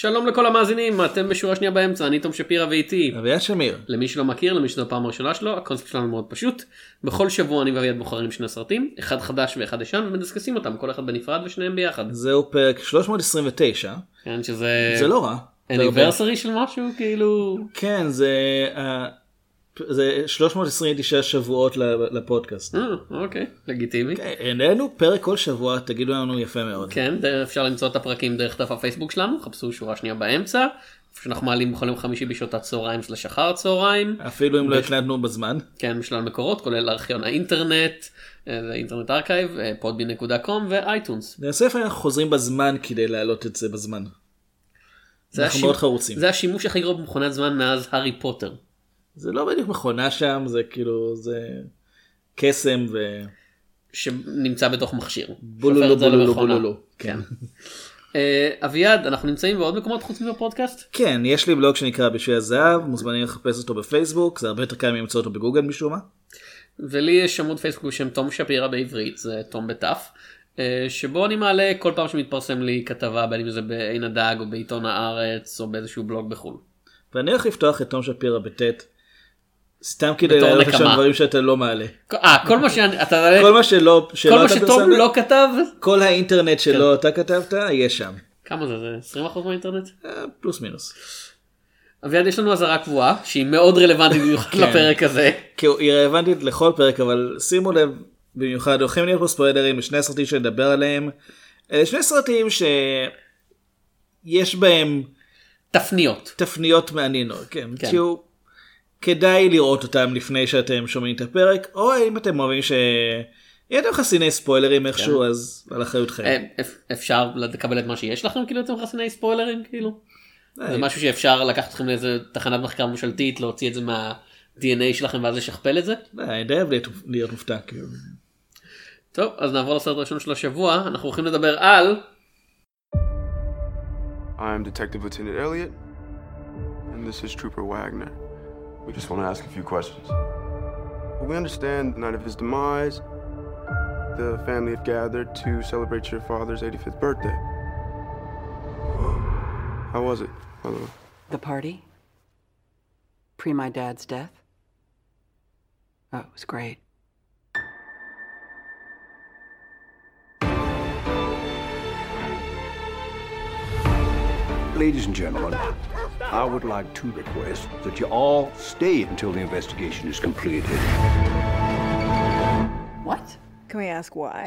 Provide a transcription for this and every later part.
שלום לכל המאזינים, אתם בשורה שנייה באמצע, אני תום שפירא ואיתי אביעד שמיר. למי שלא מכיר, למי שזו הפעם הראשונה שלו, הקונספט שלנו מאוד פשוט. בכל שבוע אני ואביעד בוחרים שני סרטים, אחד חדש ואחד ישן, ומדסקסים אותם, כל אחד בנפרד ושניהם ביחד. זהו פרק 329. כן, שזה... זה לא רע. אניברסרי של משהו, כאילו... כן, זה 329 שבועות לפודקאסט. אוקיי, לגיטימי. איננו פרק כל שבוע, תגידו לנו, יפה מאוד. כן, אפשר למצוא את הפרקים דרך דף הפייסבוק שלנו, חפשו שורה שנייה באמצע, שאנחנו מעלים בכל יום חמישי בשעות הצהריים / אחר הצהריים. אפילו אם לא הקלטנו בזמן. כן, משלל מקורות, כולל ארכיון האינטרנט, אינטרנט ארכייב, podbean.com ואייטונס. נעשה איפה אנחנו חוזרים בזמן כדי להעלות את זה בזמן. אנחנו מאוד חרוצים. זה השימוש הכי גרוב במכונת זמן מאז הארי פוטר. זה לא בדיוק מכונה שם, זה כאילו, זה קסם ו... שנמצא בתוך מכשיר. בולולו, בולולו, בולולו. כן. אביעד, אנחנו נמצאים בעוד מקומות חוץ מהפודקאסט? כן, יש לי בלוג שנקרא בשביל הזהב, מוזמנים לחפש אותו בפייסבוק, זה הרבה יותר קיים למצוא אותו בגוגל משום מה. ולי יש עמוד פייסבוק בשם תום שפירא בעברית, זה תום בתף, שבו אני מעלה כל פעם שמתפרסם לי כתבה, בין אם זה בעין הדג או בעיתון הארץ או באיזשהו בלוג בחול. ואני הולך לפתוח את תום שפירא בטט, סתם כדי להעלות שם דברים שאתה לא מעלה. כל מה שתום לא כתב? כל האינטרנט שלא אתה כתבת, יש שם. כמה זה? זה 20% מהאינטרנט? פלוס מינוס. אביעד, יש לנו אזהרה קבועה, שהיא מאוד רלוונטית במיוחד לפרק הזה. היא רלוונטית לכל פרק, אבל שימו לב במיוחד, הולכים להיות פה ספוילרים בשני סרטים שנדבר עליהם. אלה שני סרטים שיש בהם תפניות מעניינות, כן. כאילו... כדאי לראות אותם לפני שאתם שומעים את הפרק, או אם אתם אוהבים שאתם חסיני ספוילרים איכשהו, אז על אחריותכם. אפשר לקבל את מה שיש לכם, כאילו אתם חסיני ספוילרים, כאילו? זה משהו שאפשר לקחת אתכם לאיזו תחנת מחקר ממשלתית, להוציא את זה מה-DNA שלכם ואז לשכפל את זה? אני די אוהב להיות מופתע, כאילו. טוב, אז נעבור לסרט הראשון של השבוע, אנחנו הולכים לדבר על... I'm Detective Lieutenant Elliot, and this is Trooper Wagner. We just want to ask a few questions. We understand the night of his demise, the family have gathered to celebrate your father's 85th birthday. How was it, by the way? The party? Pre my dad's death? Oh, it was great. Ladies and gentlemen, I would like to request that you all stay until the investigation is completed. What? Can we ask why?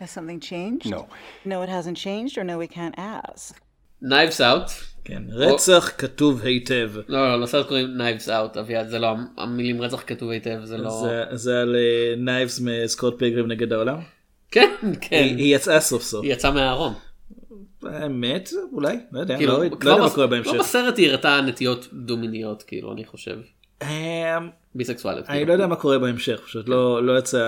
Has something changed? No. No, it hasn't changed, or no, we can't ask. Knives Out. כן, רצח כתוב היטב. לא, לסרט קוראים Knives Out, אביעד, זה לא, המילים רצח כתוב היטב, זה לא... זה על Knives מסקוט פילגרים נגד העולם? כן, כן. היא יצאה סוף סוף. היא יצאה מהארון. האמת, אולי, לא יודע, לא יודע מה קורה בהמשך. לא בסרט היא הראתה נטיות דומיניות, כאילו, אני חושב. ביסקסואלית. אני לא יודע מה קורה בהמשך, פשוט לא יצא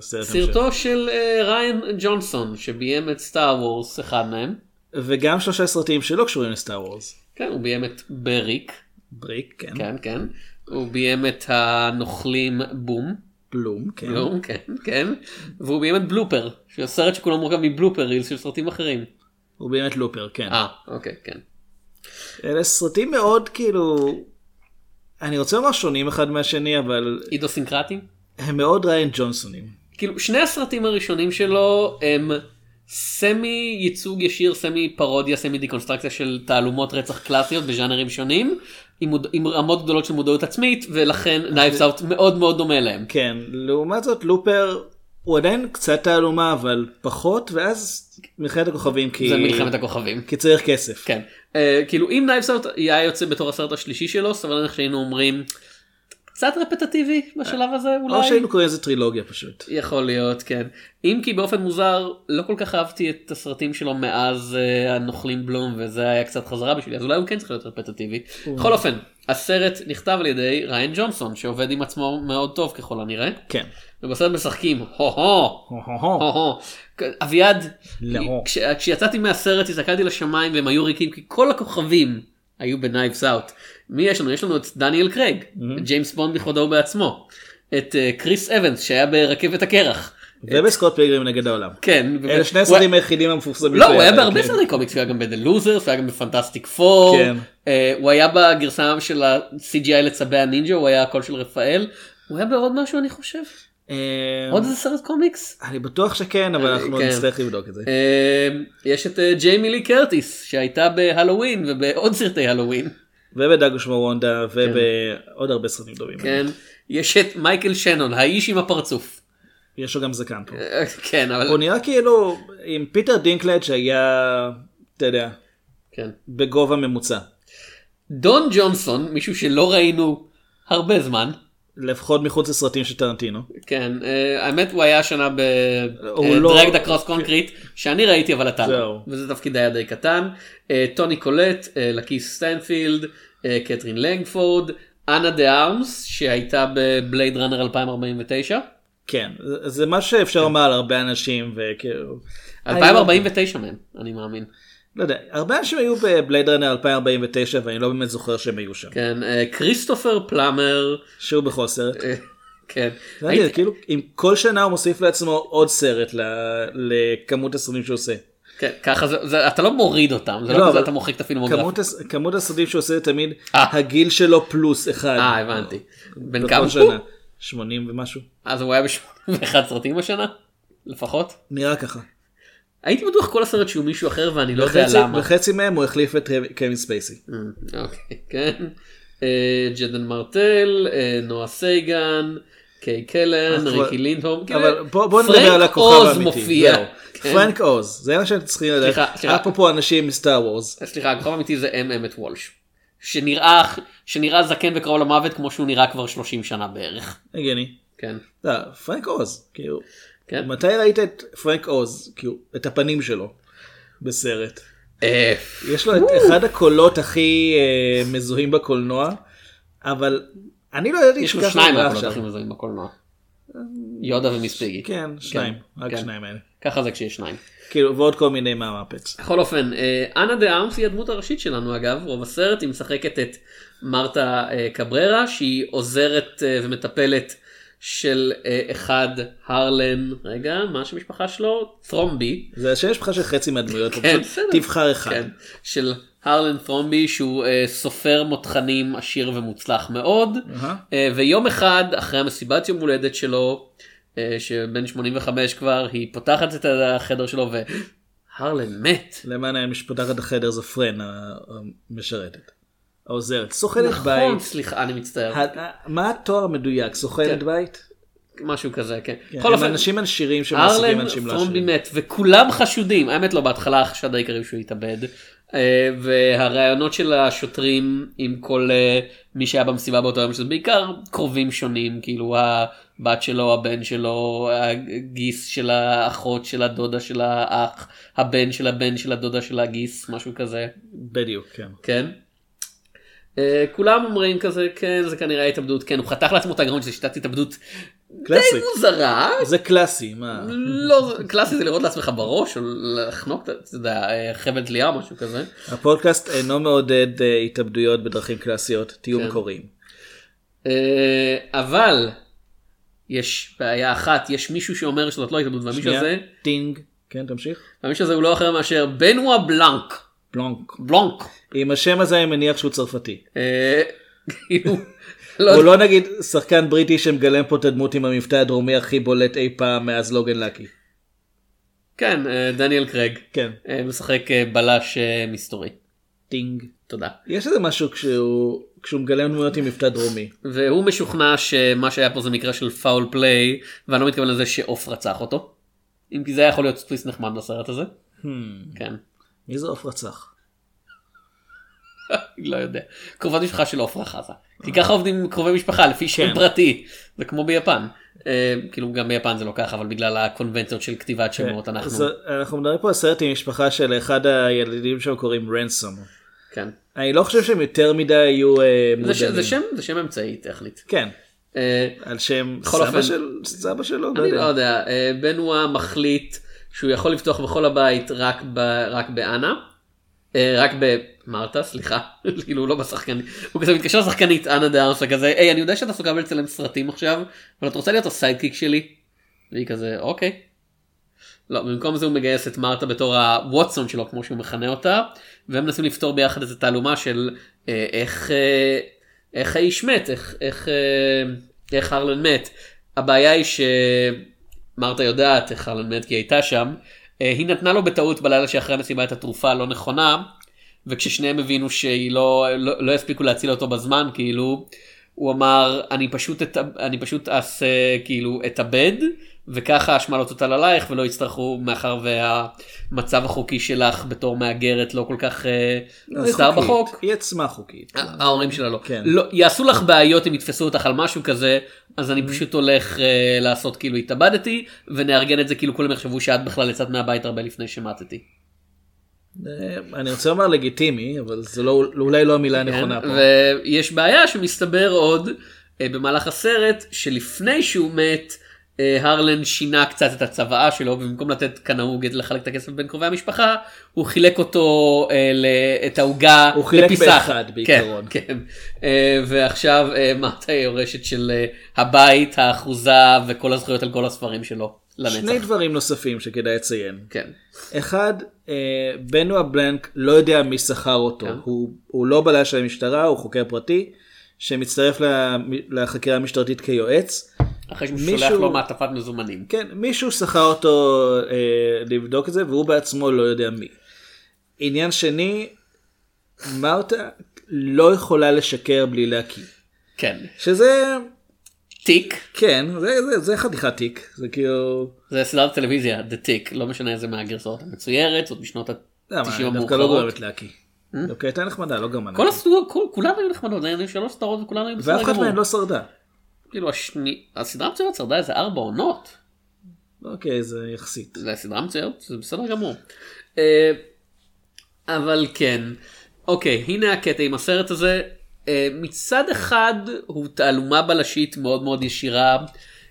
סרט המשך. סרטו של ריאן ג'ונסון, שביים את סטאר וורס, אחד מהם. וגם 3 סרטים שלא קשורים לסטאר וורס. כן, הוא ביים את בריק. בריק, כן. כן, כן. הוא ביים את הנוכלים בום. בלום, כן. בלום, כן, כן. והוא ביים את בלופר, שהוא סרט שכולם מורכב מבלופר, ריל של סרטים אחרים. הוא באמת לופר, כן. אוקיי, כן. אלה סרטים מאוד, כאילו, אני רוצה לומר שונים אחד מהשני, אבל... אידוסינקרטים? הם מאוד ריאן ג'ונסונים. כאילו, שני הסרטים הראשונים שלו הם סמי ייצוג ישיר, סמי פרודיה, סמי דיקונסטרקציה של תעלומות רצח קלאסיות בז'אנרים שונים, עם רמות גדולות של מודעות עצמית, ולכן Knives Out מאוד מאוד דומה להם. כן, לעומת זאת, לופר... הוא עדיין קצת תעלומה, אבל פחות, ואז מלחמת הכוכבים, כי... זה מלחמת הכוכבים. כי צריך כסף. כן. כאילו, אם Knives Out היה יוצא בתור הסרט השלישי שלו, סביר להניח שהיינו אומרים, קצת רפטטיבי בשלב הזה, אולי. או שהיינו קוראים איזה טרילוגיה פשוט. יכול להיות, כן. אם כי באופן מוזר, לא כל כך אהבתי את הסרטים שלו מאז הנוכלים בלום, וזה היה קצת חזרה בשבילי, אז אולי הוא כן צריך להיות רפטטיבי. בכל אופן, הסרט נכתב על ידי ריאן ג'ונסון, שעובד עם עצמו מאוד טוב ככל הנראה. כן. ובסרט משחקים, הו-הו, אביעד, כשיצאתי מהסרט, הסתכלתי לשמיים והם היו ריקים, כי כל הכוכבים היו בנייבס אאוט. מי יש לנו? יש לנו את דניאל קרייג, את ג'יימס בונד בכבודו בעצמו, את קריס אבנס, שהיה ברכבת הקרח, ובסקוט פילגרים נגד העולם. כן. אלה שני הסרטים היחידים המפורסמים. לא, הוא היה בהרבה סרטי קומיקס, הוא היה גם ב-The Losers, הוא היה גם בפנטסטיק פור, הוא היה בגרסה של ה-CGI לצבי הנינג'ה, הוא היה הקול של רפאל, הוא היה בעוד משהו אני חושב. עוד איזה סרט קומיקס? אני בטוח שכן, אבל אנחנו נצטרך לבדוק את זה. יש את ג'יימי לי קרטיס, שהייתה בהלווין ובעוד סרטי הלווין. ובדאגוש מרונדה ובעוד הרבה סרטים דומים. כן. יש את מייקל שנון, האיש עם הפרצוף. יש לו גם זקן פה. כן, אבל... הוא נראה כאילו עם פיטר דינקלד שהיה, אתה יודע, בגובה ממוצע. דון ג'ונסון, מישהו שלא ראינו הרבה זמן. לפחות מחוץ לסרטים של טרנטינו. כן, האמת הוא היה השנה בדרגד הקרוס קונקריט, שאני ראיתי אבל אתה לא. וזה תפקיד היה די קטן. טוני קולט, לקיס סטיינפילד, קתרין לנגפורד, אנה דה ארמס, שהייתה בבלייד ראנר 2049. כן, זה מה שאפשר לומר על הרבה אנשים וכאילו... 2049 מהם, אני מאמין. לא יודע, הרבה אנשים היו בבלייד ראנר 2049 ואני לא באמת זוכר שהם היו שם. כן, כריסטופר פלאמר. שהוא בכל סרט. כן. כאילו, עם כל שנה הוא מוסיף לעצמו עוד סרט לכמות הסרטים שהוא עושה. כן, ככה זה, אתה לא מוריד אותם, זה לא כזה, אתה מוחק את הפילמוגרפיה. כמות הסרטים שהוא עושה תמיד הגיל שלו פלוס אחד. הבנתי. בן כמה הוא? 80 ומשהו. אז הוא היה ב-81 סרטים השנה? לפחות? נראה ככה. הייתי בטוח כל הסרט שהוא מישהו אחר ואני לא יודע למה. בחצי מהם הוא החליף את קווין ספייסי. אוקיי, כן. ג'דן מרטל, נועה סייגן, קיי קלן, ריקי לינדהום. אבל בוא נדבר על הכוכב האמיתי. פרנק עוז מופיע. פרנק עוז, זה מה שאתם צריכים לדעת. אפרופו אנשים מסטאר וורז. סליחה, הכוכב האמיתי זה אמט וולש. שנראה זקן וקרוב למוות כמו שהוא נראה כבר 30 שנה בערך. הגיוני. כן. פרנק עוז, כאילו. מתי ראית את פרנק עוז, כאילו, את הפנים שלו בסרט? יש לו את אחד הקולות הכי מזוהים בקולנוע, אבל אני לא יודעת... יש לו שניים הקולות הכי מזוהים בקולנוע. יודה ומספיגי. כן, שניים, רק שניים האלה. ככה זה כשיש שניים. כאילו, ועוד כל מיני מהמפץ. בכל אופן, אנה דה ארמס היא הדמות הראשית שלנו אגב, רוב הסרט, היא משחקת את מרתה קבררה, שהיא עוזרת ומטפלת של אחד הרלן, רגע, מה שמשפחה שלו? תרומבי. זה השם משפחה של חצי מהדמויות, תבחר אחד. של הרלן תרומבי, שהוא סופר מותחנים עשיר ומוצלח מאוד, ויום אחד, אחרי המסיבת יום הולדת שלו, שבן 85 כבר, היא פותחת את החדר שלו והרלן מת. למען היה משפותחת החדר זו פרן המשרתת. העוזרת, סוכנת נכון, בית. נכון, סליחה, אני מצטער. מה התואר מדויק? סוכנת כן. בית? משהו כזה, כן. כן הם אופן, אנשים עשירים שמעסיקים אנשים לעשירים. ארלן פרומבי מת, וכולם חשודים. האמת לא, בהתחלה החשד העיקרי שהוא התאבד. והרעיונות של השוטרים עם כל מי שהיה במסיבה באותו יום, שזה בעיקר קרובים שונים, כאילו הבת שלו, הבן שלו, הגיס של האחות של הדודה של האח, הבן של הבן של הדודה של הגיס, משהו כזה. בדיוק, כן. כן? כולם אומרים כזה, כן, זה כנראה התאבדות, כן, הוא חתך לעצמו את הגרון שזה שיטת התאבדות די מוזרה. זה קלאסי, מה? לא, קלאסי זה לראות לעצמך בראש, או לחנוק, אתה יודע, חבל דליה או משהו כזה. הפודקאסט אינו מעודד התאבדויות בדרכים קלאסיות, תהיו מקוריים. אבל, יש בעיה אחת, יש מישהו שאומר שזאת לא התאבדות, והמישהו הזה... טינג, כן, תמשיך. והמישהו הזה הוא לא אחר מאשר בנואה בלנק. בלונק. עם השם הזה אני מניח שהוא צרפתי. הוא לא נגיד שחקן בריטי שמגלם פה את הדמות עם המבטא הדרומי הכי בולט אי פעם מאז לוגן לקי. כן, דניאל קרייג. כן. משחק בלש מסתורי. טינג. תודה. יש איזה משהו כשהוא מגלם דמויות עם מבטא דרומי. והוא משוכנע שמה שהיה פה זה מקרה של פאול פליי, ואני לא מתכוון לזה שאוף רצח אותו. אם כי זה היה יכול להיות טוויסט נחמד לסרט הזה. כן. מי זה אוף רצח? לא יודע. קרובת משפחה של אוף רחזה. כי ככה עובדים קרובי משפחה, לפי שם פרטי. זה כמו ביפן. כאילו גם ביפן זה לא ככה, אבל בגלל הקונבנציות של כתיבת שמות אנחנו... אנחנו מדברים פה הסרט עם משפחה של אחד הילדים שם קוראים רנסום. כן. אני לא חושב שהם יותר מדי היו מודלים. זה שם אמצעי טכנית. כן. על שם סבא שלו? אני לא יודע. בנואה מחליט... שהוא יכול לפתוח בכל הבית רק באנה, רק במרתה, סליחה, כאילו הוא לא בשחקנית, הוא כזה מתקשר לשחקנית, אנה דה ארמס, כזה, היי, אני יודע שאתה סוגה בלצלם סרטים עכשיו, אבל אתה רוצה להיות הסיידקיק שלי? והיא כזה, אוקיי. לא, במקום זה הוא מגייס את מרתה בתור הווטסון שלו, כמו שהוא מכנה אותה, והם מנסים לפתור ביחד איזו תעלומה של איך האיש מת, איך הרלן מת. הבעיה היא שמרתה יודעת איך הרלן מת, כי היא הייתה שם. היא נתנה לו בטעות בלילה שאחרי הנסיבה את התרופה הלא נכונה, וכששניהם הבינו שהיא לא יספיקו להציל אותו בזמן, כאילו, הוא אמר, אני פשוט אעשה, כאילו, את הבד, וככה האשמה לא תוטל עלייך, ולא יצטרכו, מאחר והמצב החוקי שלך בתור מאגרת לא כל כך נסתר בחוק. היא עצמה חוקית. ההורים שלה לא. יעשו לך בעיות אם יתפסו אותך על משהו כזה, אז אני פשוט הולך לעשות כאילו התאבדתי, ונארגן את זה כאילו כולם יחשבו שאת בכלל יצאת מהבית הרבה לפני שמעתתי. אני רוצה לומר לגיטימי, אבל זה אולי לא המילה הנכונה פה. ויש בעיה שמסתבר עוד במהלך הסרט, שלפני שהוא מת, הרלן שינה קצת את הצוואה שלו, ובמקום לתת כנהוג לחלק את הכסף בין קרובי המשפחה, הוא חילק אותו, את העוגה, הוא חילק באחד בעיקרון. כן, כן. ועכשיו מרתה יורשת של הבית, האחוזה וכל הזכויות על כל הספרים שלו. לנצח. שני דברים נוספים שכדאי לציין. כן. אחד, בנוע בלנק לא יודע מי שכר אותו. כן. הוא לא בעלה של המשטרה, הוא חוקר פרטי, שמצטרף לחקירה המשטרתית כיועץ. אחרי ששולח לו מעטפת מזומנים. כן, מישהו שכר אותו לבדוק את זה, והוא בעצמו לא יודע מי. עניין שני, מרתה לא יכולה לשקר בלי להכיר. כן. שזה... תיק. כן, זה חתיכת תיק. זה כאילו... זה סדרת טלוויזיה, The Tick. לא משנה איזה מהגרסאות המצוירת, זאת בשנות ה-90 המאוחרות. דווקא לא גורמת להקי. דווקא הייתה נחמדה, לא גרמה להקי. כולם היו נחמדות, היו שלוש סדרות וכולם היו בסדר גמור. ואף אחד מהן לא שרדה. כאילו, הסדרה המצוירת שרדה איזה 4 עונות. אוקיי, זה יחסית. זה הסדרה המצוירת, זה בסדר גמור. אבל כן. אוקיי, הנה הקטע עם הסרט הזה. מצד אחד הוא תעלומה בלשית מאוד מאוד ישירה,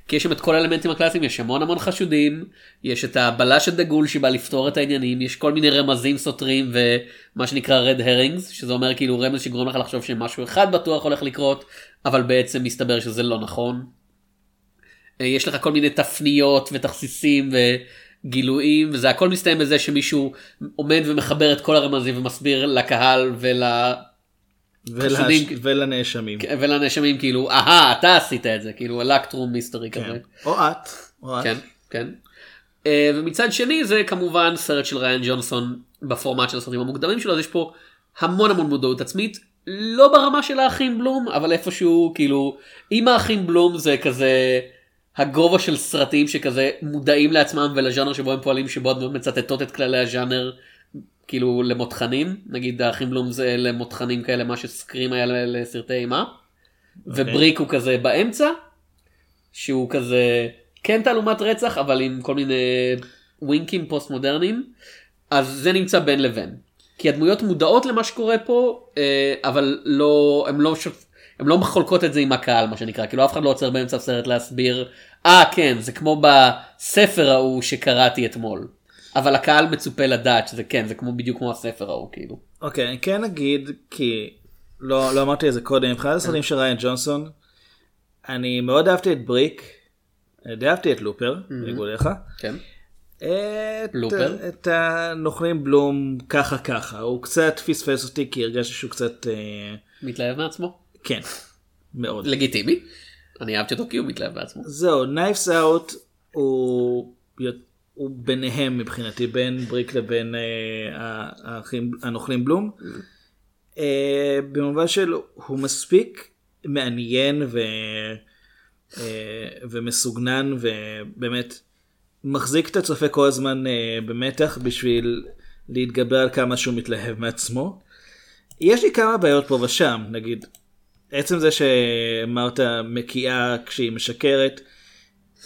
כי יש שם את כל האלמנטים הקלאסיים, יש המון המון חשודים, יש את הבלש הדגול שבא לפתור את העניינים, יש כל מיני רמזים סותרים ומה שנקרא רד הרינגס, שזה אומר כאילו רמז שגורם לך לחשוב שמשהו אחד בטוח הולך לקרות, אבל בעצם מסתבר שזה לא נכון. יש לך כל מיני תפניות ותכסיסים וגילויים, וזה הכל מסתיים בזה שמישהו עומד ומחבר את כל הרמזים ומסביר לקהל ולנאשמים כאילו, אתה עשית את זה, כאילו אלקטרום מיסטרי כזה. או את. כן, כן. ומצד שני זה כמובן סרט של ריאן ג'ונסון בפורמט של הסרטים המוקדמים שלו, אז יש פה המון המון מודעות עצמית, לא ברמה של האחים בלום, אבל איפשהו כאילו, אם האחים בלום זה כזה הגובה של סרטים שכזה מודעים לעצמם ולז'אנר שבו הם פועלים, שבו הדמות מצטטות את כללי הז'אנר, כאילו למותחנים, נגיד האחים בלום זה למותחנים כאלה, מה שסקרים היה לסרטי אימה, ובריק הוא כזה באמצע, שהוא כזה כן תעלומת רצח, אבל עם כל מיני ווינקים פוסט מודרניים, אז זה נמצא בין לבין, כי הדמויות מודעות למה שקורה פה, אבל הם לא מחולקות את זה עם הקהל, מה שנקרא, כאילו אף אחד לא עוצר באמצע הסרט להסביר, כן, זה כמו בספר ההוא שקראתי אתמול. אבל הקהל מצופה לדעת שזה כן, זה בדיוק כמו הספר ההוא, כאילו. אוקיי, אני כן אגיד, כי לא אמרתי את זה קודם, מבחינת הסרטים של ריאן ג'ונסון, אני מאוד אהבתי את בריק, אהבתי את לופר, בניגודיך. כן. לופר. את הנוכלים בלום ככה, הוא קצת פספס אותי, כי הרגשתי שהוא קצת... מתלהב מעצמו? כן, מאוד. לגיטימי. אני אהבתי אותו כי הוא מתלהב מעצמו. זהו, Knives Out הוא... הוא ביניהם מבחינתי, בין בריק לבין הנוכלים בלום, במובן של הוא מספיק מעניין ומסוגנן, ובאמת מחזיק את הצופה כל הזמן במתח, בשביל להתגבר על כמה שהוא מתלהב מעצמו. יש לי כמה בעיות פה ושם, נגיד, עצם זה שמרתה מקיאה כשהיא משקרת,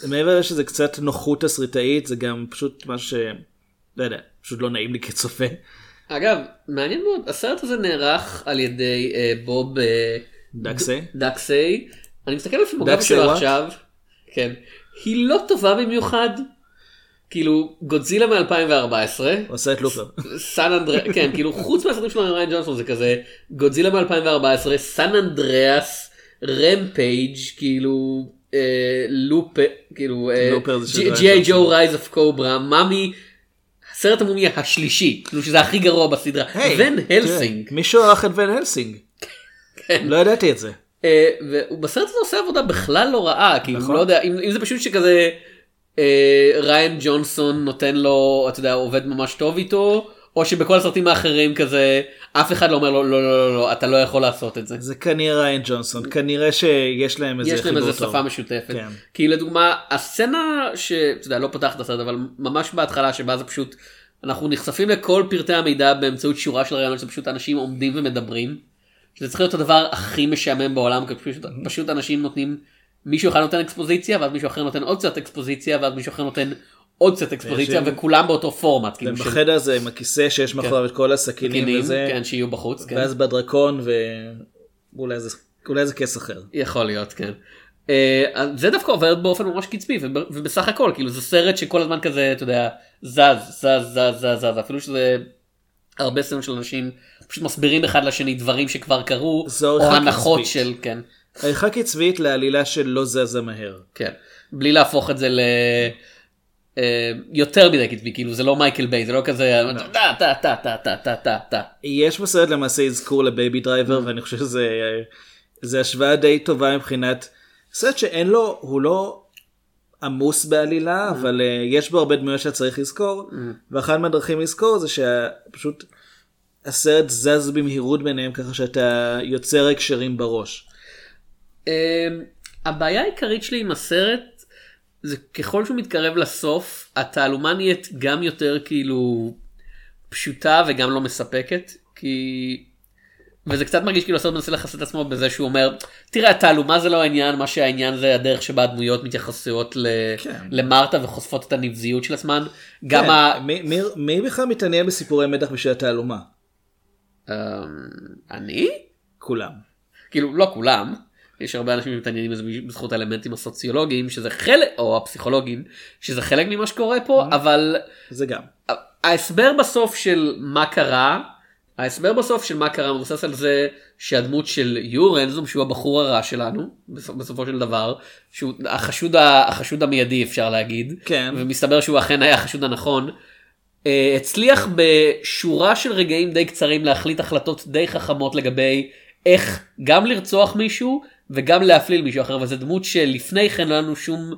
מעבר שזה קצת נוחות הסריטאית, זה גם פשוט מה ש... לא יודע, פשוט לא נעים לי כצופה. אגב, מעניין מאוד, הסרט הזה נערך על ידי בוב... דקסי. אני מסתכל על פימוגרפיה שלו עכשיו. כן. היא לא טובה במיוחד. כאילו, גודזילה מ-2014. עושה את לופר. סן אנדריאס, כן, כאילו, חוץ מהסרטים שלו עם ריאן ג'ונסון זה כזה, גודזילה מ-2014, סן אנדריאס, רמפייג', כאילו... לופר, כאילו, ג'י.איי. ג'ו רייז אוף קוברה, מאמי, הסרט המומיה השלישי, כאילו שזה הכי גרוע בסדרה, ון הלסינג. מישהו ערך את ון הלסינג. לא ידעתי את זה. ובסרט הזה עושה עבודה בכלל לא רעה, כי הוא לא יודע, אם זה פשוט שכזה, ריאן ג'ונסון נותן לו, אתה יודע, עובד ממש טוב איתו, או שבכל הסרטים האחרים כזה, אף אחד לא אומר, לא, לא, לא, לא, אתה לא יכול לעשות את זה. זה כנראה ריאן ג'ונסון, כנראה שיש להם איזה חיבור טוב. יש להם איזה שפה משותפת. כן. כי לדוגמה, הסצנה שאתה יודע, לא פותחת הסרט, אבל ממש בהתחלה שבה זה פשוט, אנחנו נחשפים לכל פרטי המידע באמצעות שורה של רעיונות, שפשוט אנשים עומדים ומדברים, שזה צריך להיות הדבר הכי משעמם בעולם, כי פשוט אנשים נותנים, מישהו אחד נותן אקספוזיציה, ואז מישהו אחר נותן עוד קצת אקספוזיציה, ואז מישהו אחר נותן עוד קצת אקספוזיציה, וכולם באותו פורמט. בחדר הזה עם הכיסא שיש מחרב את כל הסכינים וזה. כן, שיהיו בחוץ. ואז בדרקון ואולי זה כס אחר. יכול להיות, כן. זה דווקא עובר באופן ממש קצבי, ובסך הכל, כאילו זה סרט שכל הזמן כזה, אתה יודע, זז. אפילו שזה הרבה סרטים של אנשים פשוט מסבירים אחד לשני דברים שכבר קרו, או הנחות של, כן. עריכה קצבית לעלילה של לא זזה מהר. כן, בלי להפוך את זה ל... יותר מדי קצבי, כאילו זה לא מייקל ביי, זה לא כזה יש בסרט למעשה אזכור לבייבי דרייבר, ואני חושב שזה השוואה די טובה מבחינת סרט שאין לו, הוא לא עמוס בעלילה, אבל יש בו הרבה דמויות שצריך לזכור, ואחת מהדרכים לזכור זה שפשוט הסרט זז במהירות ביניהם, ככה שאתה יוצר הקשרים בראש. הבעיה העיקרית שלי עם הסרט זה ככל שהוא מתקרב לסוף, התעלומה נהיית גם יותר כאילו פשוטה וגם לא מספקת, כי... וזה קצת מרגיש כאילו הסרט מנסה לחסד את עצמו בזה שהוא אומר, תראה, התעלומה זה לא העניין, מה שהעניין זה הדרך שבה הדמויות מתייחסויות למרתה וחושפות את הנבזיות של עצמן. מי בכלל מתעניין בסיפורי מדח בשביל התעלומה? אני? כולם. כאילו, לא כולם. יש הרבה אנשים שמתעניינים בזכות האלמנטים הסוציולוגיים, שזה חלק, או הפסיכולוגיים, שזה חלק ממה שקורה פה, אבל... זה גם. ההסבר בסוף של מה קרה, מבוסס על זה שהדמות של יורנזום, שהוא הבחור הרע שלנו, בסופו של דבר, שהוא החשוד המיידי, אפשר להגיד, כן. ומסתבר שהוא אכן היה החשוד הנכון, הצליח בשורה של רגעים די קצרים להחליט החלטות די חכמות לגבי איך גם לרצוח מישהו, וגם להפליל מישהו אחר, וזו דמות שלפני כן לנו שום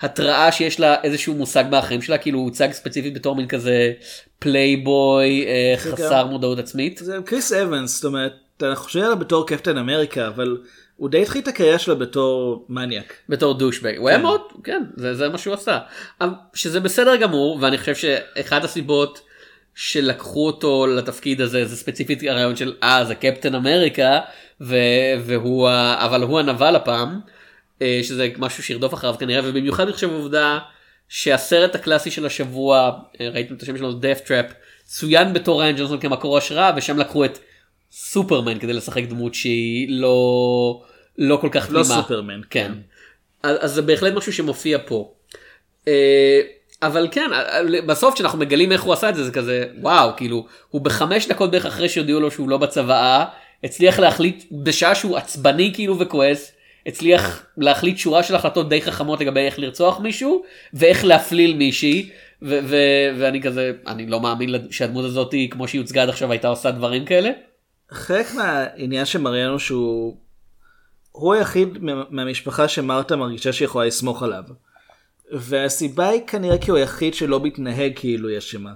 התראה שיש לה איזשהו מושג באחרים שלה, כאילו הוא הוצג ספציפית בתור מין כזה פלייבוי, חסר מודעות עצמית. זה קריס אבנס, זאת אומרת, אתה חושב עליו בתור קפטן אמריקה, אבל הוא די התחיל את הקריירה שלו בתור מניאק. בתור דושבג, הוא היה מאוד, כן, זה מה שהוא עשה. שזה בסדר גמור, ואני חושב שאחד הסיבות שלקחו אותו לתפקיד הזה, זה ספציפית הרעיון של, זה קפטן אמריקה, אבל הוא הנבל הפעם, שזה משהו שירדוף אחריו כנראה, ובמיוחד אני חושב עובדה, שהסרט הקלאסי של השבוע, ראיתם את השם שלו, Death Trap, צוין בתור ריאן ג'ונסון כמקור השראה, ושם לקחו את סופרמן, כדי לשחק דמות שהיא לא כל כך תמימה. לא סופרמן. כן. אז זה בהחלט משהו שמופיע פה. אבל כן, בסוף שאנחנו מגלים איך הוא עשה את זה, זה כזה, וואו, כאילו, הוא 5 דקות בערך אחרי שהודיעו לו שהוא לא בצוואה, הצליח להחליט, בשעה שהוא עצבני כאילו וכועס, הצליח להחליט שורה של החלטות די חכמות לגבי איך לרצוח מישהו, ואיך להפליל מישהי, ואני כזה, אני לא מאמין שהדמות הזאת, כמו שהיא הוצגה עד עכשיו, הייתה עושה דברים כאלה. חלק מהעניין שמראינו שהוא, הוא היחיד מהמשפחה שמרתה מרגישה שהיא יכולה לסמוך עליו. והסיבה היא כנראה כי הוא היחיד שלא מתנהג כאילו יש שמה.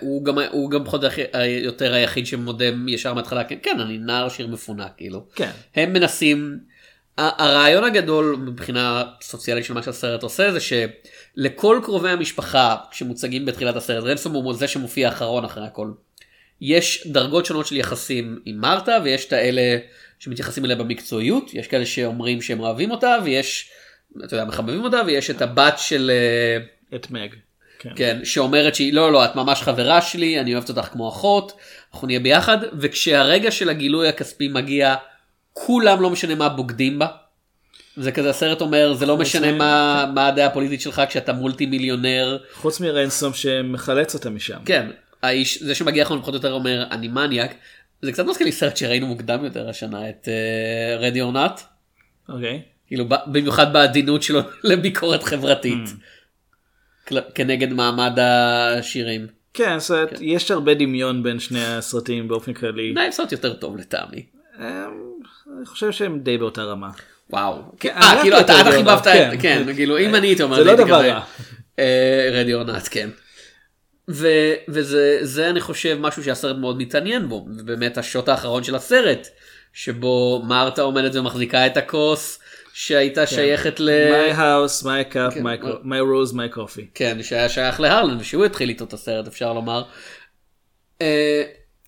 הוא גם פחות יותר היחיד שמודם ישר מהתחלה, כן, אני נער שיר מפונה כאילו. כן. הם מנסים, הרעיון הגדול מבחינה סוציאלית של מה שהסרט עושה, זה שלכל קרובי המשפחה שמוצגים בתחילת הסרט, רנסום הוא זה שמופיע האחרון אחרי הכל. יש דרגות שונות של יחסים עם מרתה, ויש את האלה שמתייחסים אליה במקצועיות, יש כאלה שאומרים שהם אוהבים אותה, ויש... אתה יודע, מחבבים אותה, ויש את הבת של... את מג. כן, שאומרת שהיא, לא, לא, את ממש חברה שלי, אני אוהבת אותך כמו אחות, אנחנו נהיה ביחד, וכשהרגע של הגילוי הכספי מגיע, כולם לא משנה מה בוגדים בה. זה כזה, הסרט אומר, זה לא משנה מה הדעה הפוליטית שלך, כשאתה מולטי מיליונר. חוץ מרנסום שמחלץ אותה משם. כן, זה שמגיע אנחנו לפחות יותר אומר, אני מניאק. זה קצת מזכיר לי סרט שראינו מוקדם יותר השנה, את רדי אורנט. אוקיי. כאילו, במיוחד בעדינות שלו לביקורת חברתית. כנגד מעמד השירים. כן, זאת אומרת, יש הרבה דמיון בין שני הסרטים באופן כללי. Knives Out יותר טוב לטעמי. אני חושב שהם די באותה רמה. וואו. כאילו, אתה הכי בבת, כן, כאילו, אם אני הייתי אומר, זה לא דבר רע. רדי אורנת, כן. וזה, אני חושב, משהו שהסרט מאוד מתעניין בו. באמת, השוט האחרון של הסרט, שבו מרתה עומדת ומחזיקה את הכוס, שהייתה שייכת ל... My house, my cup, my rose, my coffee. כן, שהיה שייך להרלן, ושהוא התחיל איתו את הסרט, אפשר לומר.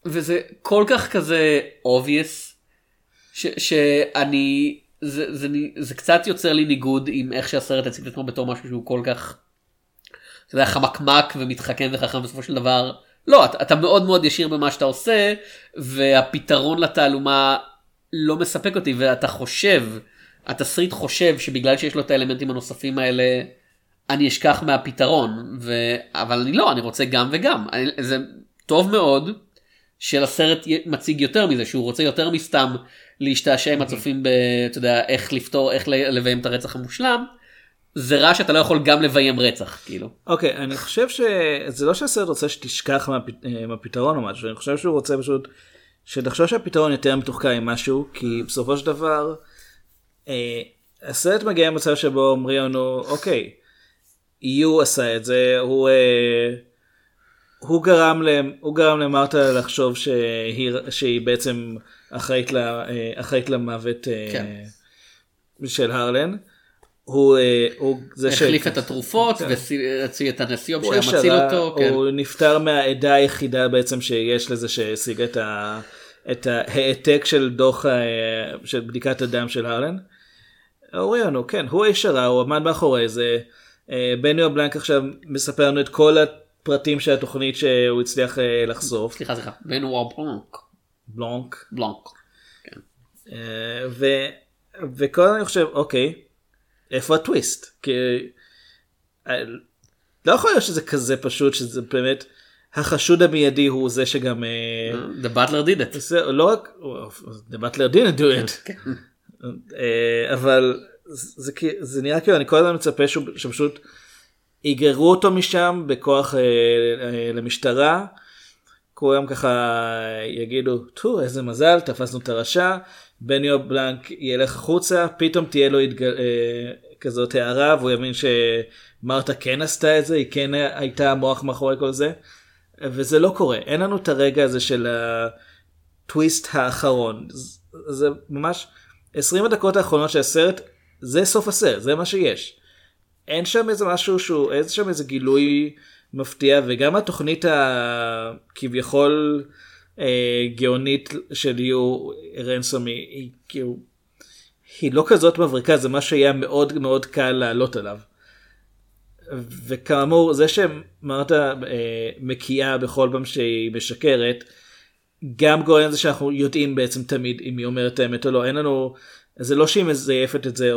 וזה כל כך כזה obvious, שאני... זה קצת יוצר לי ניגוד עם איך שהסרט הציג את עצמו בתור משהו שהוא כל כך... אתה יודע, חמקמק ומתחכם וחכם בסופו של דבר. לא, אתה מאוד מאוד ישיר במה שאתה עושה, והפתרון לתעלומה לא מספק אותי, ואתה חושב... התסריט חושב שבגלל שיש לו את האלמנטים הנוספים האלה, אני אשכח מהפתרון, אבל אני לא, אני רוצה גם וגם. זה טוב מאוד שלסרט מציג יותר מזה, שהוא רוצה יותר מסתם להשתעשע עם הצופים, אתה יודע, איך לפתור, איך לביים את הרצח המושלם, זה רע שאתה לא יכול גם לביים רצח, כאילו. אוקיי, אני חושב שזה לא שהסרט רוצה שתשכח מהפתרון או משהו, אני חושב שהוא רוצה פשוט, שתחשוב שהפתרון יותר מתוחכם עם משהו, כי בסופו של דבר... הסרט מגיע למצב שבו אומרים לנו, אוקיי, הוא עשה את זה, הוא גרם למרתה לחשוב שהיא בעצם אחראית למוות של הרלן, הוא החליף את התרופות והציל את הנסיוב שהיה מציל אותו, הוא נפטר מהעדה היחידה בעצם שיש לזה שהשיג את ההעתק של דוח, של בדיקת הדם של הרלן. אוריאנו, כן, הוא איש הרע, הוא עמד מאחורי זה. בניו בלנק עכשיו מספר לנו את כל הפרטים של התוכנית שהוא הצליח לחשוף. סליחה, בנויה בלנק. בלנק. כן. וכל אני חושב, אוקיי, איפה הטוויסט? כי לא יכול להיות שזה כזה פשוט, שזה באמת... החשוד המיידי הוא זה שגם... The Butler did it. זה לא רק... The Butler didn't do it. אבל זה נראה כאילו, אני כל הזמן מצפה שפשוט יגררו אותו משם בכוח למשטרה. כולם ככה יגידו, תו, איזה מזל, תפסנו את הרשע, בניו בלנק ילך החוצה, פתאום תהיה לו כזאת הערה, והוא יאמין שמרתה כן עשתה את זה, היא כן הייתה המוח מאחורי כל זה. וזה לא קורה, אין לנו את הרגע הזה של הטוויסט האחרון, זה ממש 20 הדקות האחרונות של הסרט, זה סוף הסרט, זה מה שיש. אין שם איזה משהו שהוא, אין שם איזה גילוי מפתיע, וגם התוכנית הכביכול גאונית של יו רנסום, היא לא כזאת מבריקה, זה מה שהיה מאוד מאוד קל לעלות עליו. וכאמור, זה שמרתה מקיאה בכל פעם שהיא משקרת, גם גורם זה שאנחנו יודעים בעצם תמיד אם היא אומרת האמת או לא. אין לנו, זה לא שהיא מזייפת את זה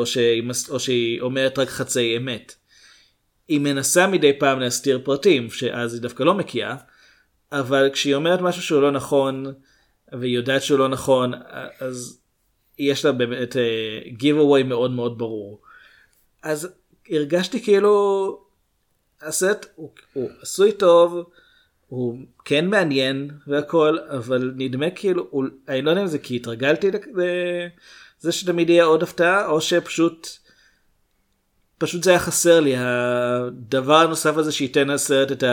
או שהיא אומרת רק חצי אמת. היא מנסה מדי פעם להסתיר פרטים, שאז היא דווקא לא מקיאה, אבל כשהיא אומרת משהו שהוא לא נכון, והיא יודעת שהוא לא נכון, אז יש לה באמת giveaway מאוד מאוד ברור. אז... הרגשתי כאילו, הסרט הוא עשוי טוב, הוא כן מעניין והכל, אבל נדמה כאילו, אני לא יודע אם זה כי התרגלתי לזה שתמיד יהיה עוד הפתעה, או שפשוט זה היה חסר לי, הדבר הנוסף הזה שייתן הסרט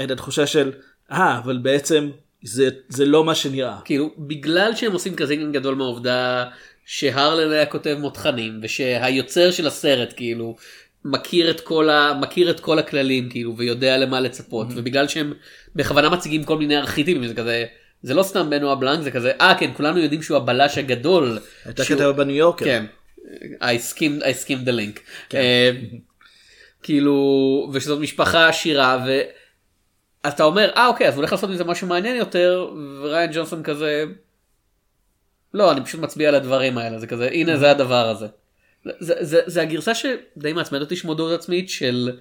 את התחושה של, אבל בעצם זה לא מה שנראה. כאילו, בגלל שהם עושים כזה גדול מהעובדה, שהרלן היה כותב מותחנים, ושהיוצר של הסרט, כאילו, מכיר את כל הכללים, כאילו, ויודע למה לצפות, ובגלל שהם בכוונה מציגים כל מיני ארכיטיפים, זה כזה, זה לא סתם בנויה בלנק, זה כזה, כן, כולנו יודעים שהוא הבלש הגדול. הייתה כתבה בניו יורקר. כן, I skimmed the link. כן. כאילו, ושזאת משפחה עשירה, ואתה אומר, אוקיי, אז הוא הולך לעשות מזה משהו מעניין יותר, וריאן ג'ונסון כזה... לא, אני פשוט מצביע על הדברים האלה, זה כזה, הנה זה הדבר הזה. זה הגרסה שדי מעצמד אותי שמודות עצמית של,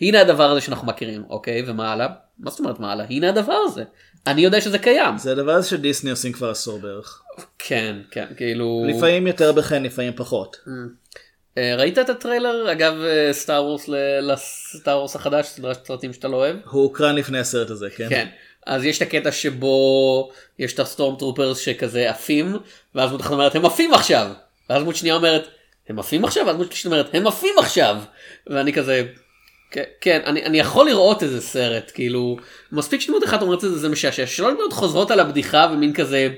הנה הדבר הזה שאנחנו מכירים, אוקיי, ומה הלאה? מה זאת אומרת מה הלאה? הנה הדבר הזה. אני יודע שזה קיים. זה הדבר הזה שדיסני עושים כבר עשור בערך. כן, כן, כאילו... לפעמים יותר בכן, לפעמים פחות. ראית את הטריילר? אגב, סטאר וורס לסטאר וורס החדש, סדרת סרטים שאתה לא אוהב. הוא הוקרן לפני הסרט הזה, כן. כן. אז יש את הקטע שבו יש את הסטורם טרופרס שכזה עפים, ואז מות אחת אומרת, הם עפים עכשיו. ואז מות שנייה אומרת, הם עפים עכשיו? ואז מות שנייה אומרת, הם עפים עכשיו. ואני כזה... כן, אני יכול לראות איזה סרט, כאילו, מספיק שדמות אחת אומרת את זה, זה משעשע, שלוש דמות חוזרות על הבדיחה ומין כזה,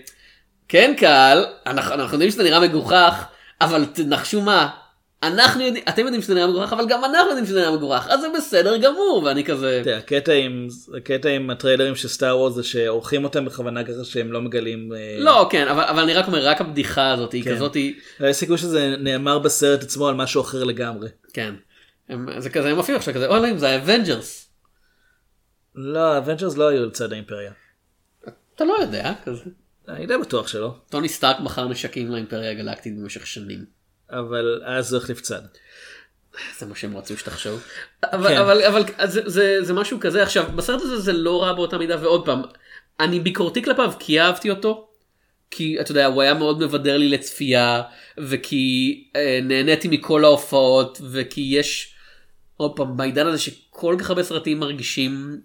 כן קהל, אנחנו יודעים שזה נראה מגוחך, אבל תנחשו מה, אתם יודעים שזה נראה מגוחך, אבל גם אנחנו יודעים שזה נראה מגוחך, אז זה בסדר גמור, ואני כזה... הקטע עם הטריילרים של סטאר וורס זה שעורכים אותם בכוונה ככה שהם לא מגלים... לא, כן, אבל אני רק אומר, רק הבדיחה הזאת היא כזאת... יש סיכוי שזה נאמר בסרט עצמו על משהו אחר לגמרי. כן. זה כזה, הם מופיעים עכשיו כזה, אולי אם זה האבנג'רס. לא, האבנג'רס לא היו לצד האימפריה. אתה לא יודע, כזה. אני די בטוח שלא. טוני סטארק מכר נשקים לאימפריה הגלקטית במשך שנים. אבל אז הוא החליף צד. זה מה שהם רצו שתחשוב. אבל זה משהו כזה. עכשיו, בסרט הזה זה לא רע באותה מידה, ועוד פעם, אני ביקורתי כלפיו, כי אהבתי אותו. כי אתה יודע, הוא היה מאוד מבדר לי לצפייה, וכי נהניתי מכל ההופעות, וכי יש... עוד פעם, בעידן הזה שכל כך הרבה סרטים מרגישים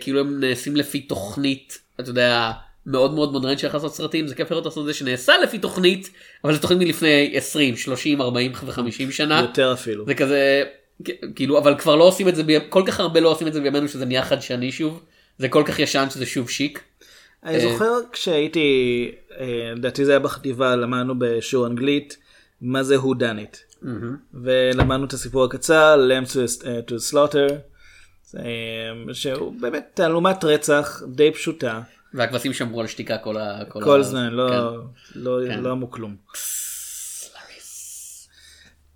כאילו הם נעשים לפי תוכנית, אתה יודע, מאוד מאוד מודרנית שלך לעשות סרטים, זה כיף לראות לעשות את זה שנעשה לפי תוכנית, אבל זה תוכנית מלפני 20, 30, 40 ו-50 שנה. יותר אפילו. זה כזה, כאילו, אבל כבר לא עושים את זה, כל כך הרבה לא עושים את זה בימינו שזה נהיה חדשני שוב, זה כל כך ישן שזה שוב שיק. אני זוכר כשהייתי, לדעתי זה היה בחטיבה, למדנו בשיעור אנגלית, מה זה הודנית. ולמדנו את הסיפור הקצר, Lambs to Slaughter, שהוא באמת תעלומת רצח די פשוטה. והכבשים שמרו על שתיקה כל הזמן, לא עמו כלום.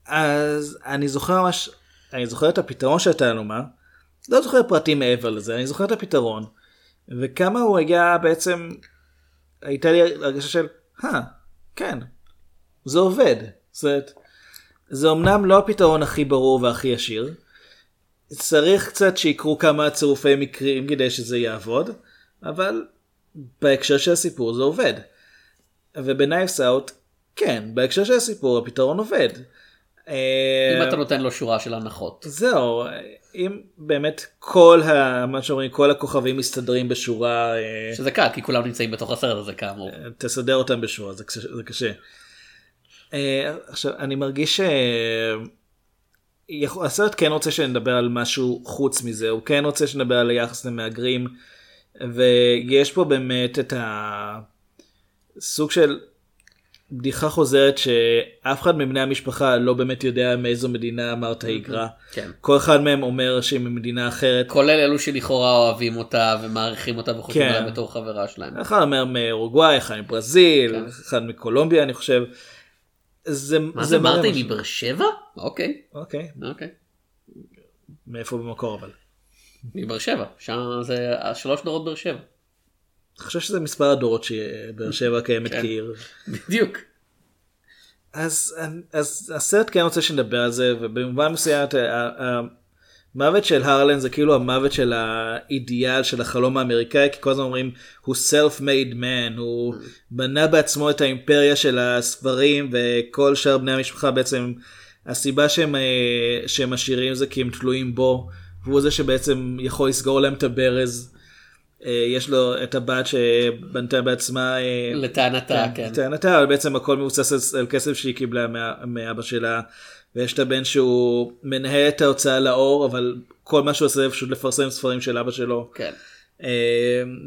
אז אני זוכר את הפתרון של התעלומה, לא זוכר פרטים מעבר לזה, אני זוכר את הפתרון, וכמה הוא היה בעצם, הייתה לי הרגשה של, כן, זה עובד. זה אמנם לא הפתרון הכי ברור והכי ישיר, צריך קצת שיקרו כמה צירופי מקרים כדי שזה יעבוד, אבל בהקשר של הסיפור זה עובד. ובנייבס אאוט, כן, בהקשר של הסיפור הפתרון עובד. אם אתה נותן לו שורה של הנחות. זהו, אם באמת כל הכוכבים מסתדרים בשורה... שזה קל, כי כולם נמצאים בתוך הסרט הזה כאמור. תסדר אותם בשורה, זה קשה. עכשיו, אני מרגיש שהסרט כן רוצה שנדבר על משהו חוץ מזה, הוא כן רוצה שנדבר על היחס למהגרים, ויש פה באמת את הסוג של... בדיחה חוזרת שאף אחד מבני המשפחה לא באמת יודע מאיזו מדינה מרתה היגרה. כן. כל אחד מהם אומר שהיא ממדינה אחרת. כולל אלו שלכאורה אוהבים אותה ומעריכים אותה וחושבים עליה בתור חברה שלהם. אחד אומר מאורוגוואי, אחד מברזיל, אחד מקולומביה אני חושב. מה זה מרתה מבאר שבע? אוקיי. אוקיי. מאיפה במקור אבל? מבאר שבע. שם זה 3 דורות באר שבע. אני חושב שזה מספר הדורות שבאר שבע קיימת כעיר. בדיוק. אז הסרט כן רוצה שנדבר על זה, ובמובן מסוים, המוות של הרלן זה כאילו המוות של האידיאל, של החלום האמריקאי, כי כל הזמן אומרים, הוא self-made man, הוא בנה בעצמו את האימפריה של הספרים, וכל שאר בני המשפחה בעצם, הסיבה שהם עשירים זה כי הם תלויים בו, והוא זה שבעצם יכול לסגור להם את הברז, יש לו את הבת שבנתה בעצמה לטענתה, כן. לטענתה, אבל בעצם הכל מבוסס על כסף שהיא קיבלה מאבא שלה, ויש את הבן שהוא מנהל את ההוצאה לאור, אבל כל מה שהוא עושה זה פשוט לפרסם ספרים של אבא שלו. כן.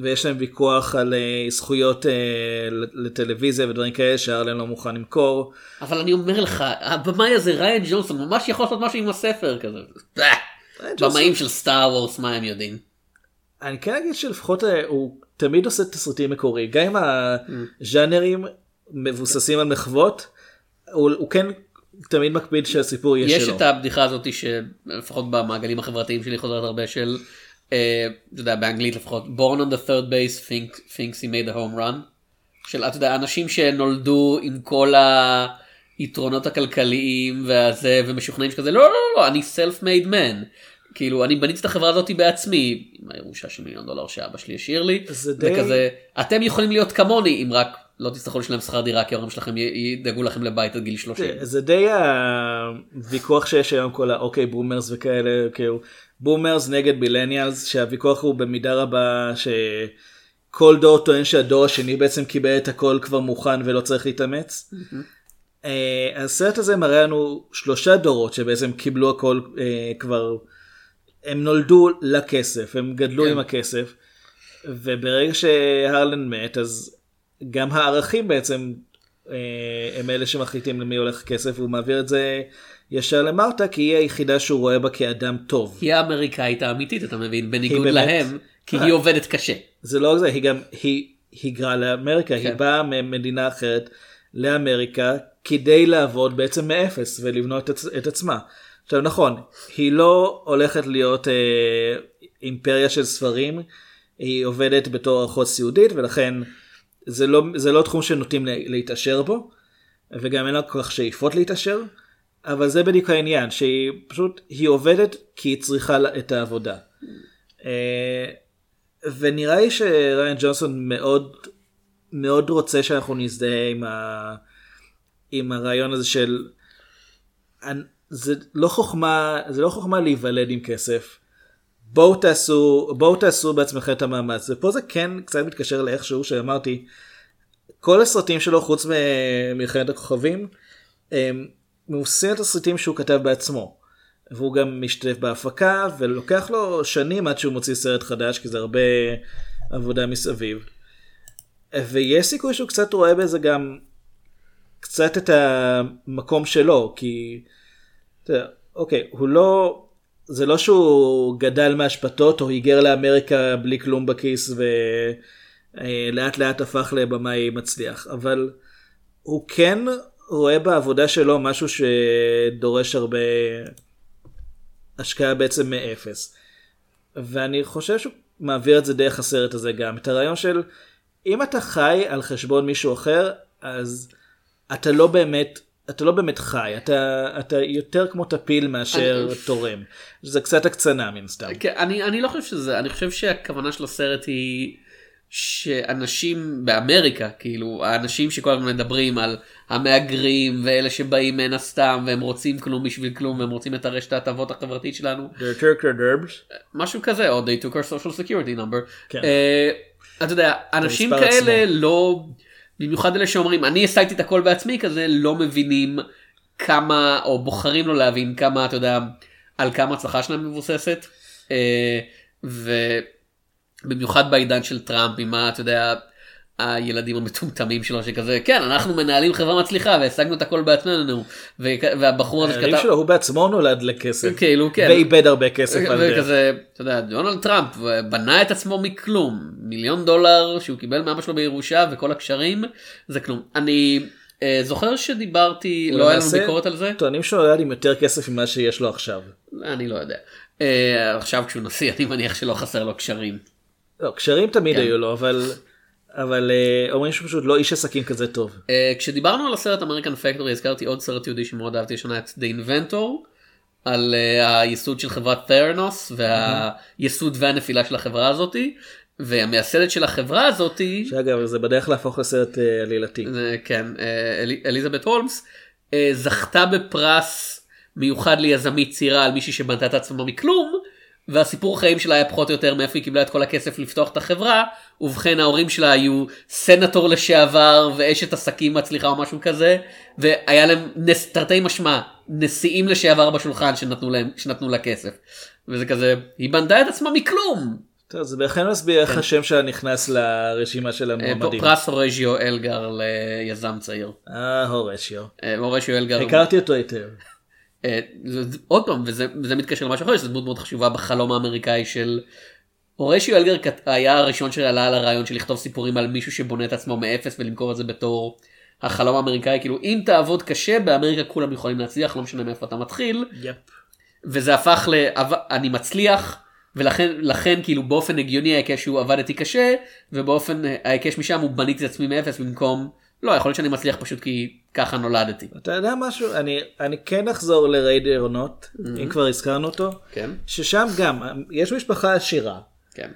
ויש להם ויכוח על זכויות לטלוויזיה ודברים כאלה שהרלן לא מוכן למכור. אבל אני אומר לך, הבמאי הזה ריאן ג'ונסון ממש יכול לעשות משהו עם הספר כזה. במאים של סטאר וורס, מה הם יודעים? אני כן אגיד שלפחות הוא תמיד עושה את הסרטים מקורי, גם אם הז'אנרים מבוססים על מחוות, הוא כן תמיד מקפיד שהסיפור יהיה שלו. יש את הבדיחה הזאת שלפחות במעגלים החברתיים שלי חוזרת הרבה של, אתה יודע, באנגלית לפחות, born on the third base thinks he made a home run, של, אתה יודע, אנשים שנולדו עם כל היתרונות הכלכליים והזה, ומשוכנעים שכזה, לא, אני self-made man. כאילו, אני בניתי את החברה הזאת בעצמי, עם הירושה של $1,000,000 שאבא שלי השאיר לי, זה כזה, אתם יכולים להיות כמוני, אם רק לא תצטרכו לשלם שכר דירה, כי ההורים שלכם ידאגו לכם לבית עד גיל 30. זה די הוויכוח שיש היום כל האוקיי בומרס וכאלה, כאילו, בומרס נגד מילניאלס, שהוויכוח הוא במידה רבה שכל דור טוען שהדור השני בעצם קיבל את הכל כבר מוכן ולא צריך להתאמץ. הסרט הזה מראה לנו 3 דורות שבעצם קיבלו הכל כבר, הם נולדו לכסף, הם גדלו עם הכסף, וברגע שהרלן מת, אז גם הערכים בעצם הם אלה שמחליטים למי הולך כסף, והוא מעביר את זה ישר למרתה, כי היא היחידה שהוא רואה בה כאדם טוב. היא האמריקאית האמיתית, אתה מבין, בניגוד להם, כי היא עובדת קשה. זה לא רק זה, היא גם, היא היגרה לאמריקה, היא באה ממדינה אחרת לאמריקה, כדי לעבוד בעצם מאפס, ולבנות את עצמה. עכשיו נכון, היא לא הולכת להיות אימפריה של ספרים, היא עובדת בתור אחות סיעודית, ולכן זה לא תחום שנוטים להתאשר בו, וגם אין לה כל כך שאיפות להתאשר, אבל זה בדיוק העניין, שהיא פשוט, היא עובדת כי היא צריכה את העבודה. ונראה לי שריאן ג'ונסון מאוד, מאוד רוצה שאנחנו נזדהה עם הרעיון הזה של, זה לא חוכמה להיוולד עם כסף. בואו תעשו בעצמכם את המאמץ. ופה זה כן קצת מתקשר לאיכשהו שאמרתי, כל הסרטים שלו חוץ ממלחמת הכוכבים, הם עושים את הסרטים שהוא כתב בעצמו. והוא גם משתתף בהפקה, ולוקח לו שנים עד שהוא מוציא סרט חדש, כי זה הרבה עבודה מסביב. ויש סיכוי שהוא קצת רואה בזה גם קצת את המקום שלו, כי אוקיי, הוא לא, זה לא שהוא גדל מהשפטות או היגר לאמריקה בלי כלום בכיס ולאט לאט הפך לבמאי מצליח, אבל הוא כן רואה בעבודה שלו משהו שדורש הרבה השקעה בעצם מאפס, ואני חושב שהוא מעביר את זה דרך הסרט הזה גם, את הרעיון של אם אתה חי על חשבון מישהו אחר, אז אתה לא באמת חי, אתה יותר כמו תפיל מאשר תורם. זה קצת הקצנה מן סתם. אני לא חושב שזה, אני חושב שהכוונה של הסרט היא שאנשים באמריקה, כאילו, האנשים שכל הזמן מדברים על המאגרים ואלה שבאים מן הסתם והם רוצים כלום בשביל כלום, והם רוצים את הרשת ההטבות החברתית שלנו. They took their derbs. משהו כזה, או they took our social security number. כן. אתה יודע, אנשים כאלה לא, במיוחד אלה שאומרים, אני עשיתי את הכל בעצמי, כזה לא מבינים כמה, או בוחרים לא להבין כמה, אתה יודע, על כמה הצלחה שלהם מבוססת, ובמיוחד בעידן של טראמפ, עם מה, אתה יודע, הילדים המטומטמים שלו, שכזה, כן, אנחנו מנהלים חברה מצליחה, והשגנו את הכל בעצמנו, והבחור הזה שכתב, הילדים שלו, הוא בעצמו נולד לכסף, ואיבד הרבה כסף על דרך. וכזה, אתה יודע, דונלד טראמפ בנה את עצמו מכלום, $1,000,000 שהוא קיבל מאבא שלו בירושה, וכל הקשרים, זה כלום. אני זוכר שדיברתי, לא היה לנו ביקורת על זה. טוענים שהוא נולד עם יותר כסף ממה שיש לו עכשיו. אני לא יודע. עכשיו כשהוא נשיא, אני מניח שלא חסר לו קשרים. לא, קשרים תמיד היו לו, אבל אומרים שפשוט לא איש עסקים כזה טוב. כשדיברנו על הסרט אמריקן פקטורי, הזכרתי עוד סרט יהודי שמאוד אהבתי השנה, את דה אינבנטור, על הייסוד של חברת ת'רנוס, והייסוד והנפילה של החברה הזאת, והמייסדת של החברה הזאת, שאגב, זה בדרך להפוך לסרט עלילתי. כן, אליזבת הולמס, זכתה בפרס מיוחד ליזמית צעירה, על מישהי שבנתה את עצמה מכלום, והסיפור החיים שלה היה פחות או יותר מאיפה היא קיבלה את כל הכסף לפתוח את החברה, ובכן ההורים שלה היו סנטור לשעבר ואשת עסקים מצליחה או משהו כזה, והיה להם תרתי משמע נשיאים לשעבר בשולחן שנתנו לה כסף, וזה כזה, היא בנתה את עצמה מכלום. טוב, זה בהכן מסביר איך השם שלה נכנס לרשימה של המועמדים. פרס הורשיו אלגר ליזם צעיר. הורשיו. הורשיו אלגר. הכרתי אותו היטב. עוד פעם, וזה מתקשר למשהו אחר, שזה דמות מאוד חשובה בחלום האמריקאי של הורשיו אלגר, היה הראשון שעלה על הרעיון של לכתוב סיפורים על מישהו שבונה את עצמו מאפס ולמכור את זה בתור החלום האמריקאי, כאילו אם תעבוד קשה באמריקה כולם יכולים להצליח, לא משנה מאיפה אתה מתחיל, וזה הפך אני מצליח, ולכן כאילו באופן הגיוני ההיקש הוא עבדתי קשה, ובאופן ההיקש משם הוא בניתי את עצמי מאפס במקום לא, יכול להיות שאני מצליח פשוט כי ככה נולדתי. אתה יודע משהו? אני כן אחזור לרייד עירונות, אם כבר הזכרנו אותו. כן. ששם גם, יש משפחה עשירה. כן.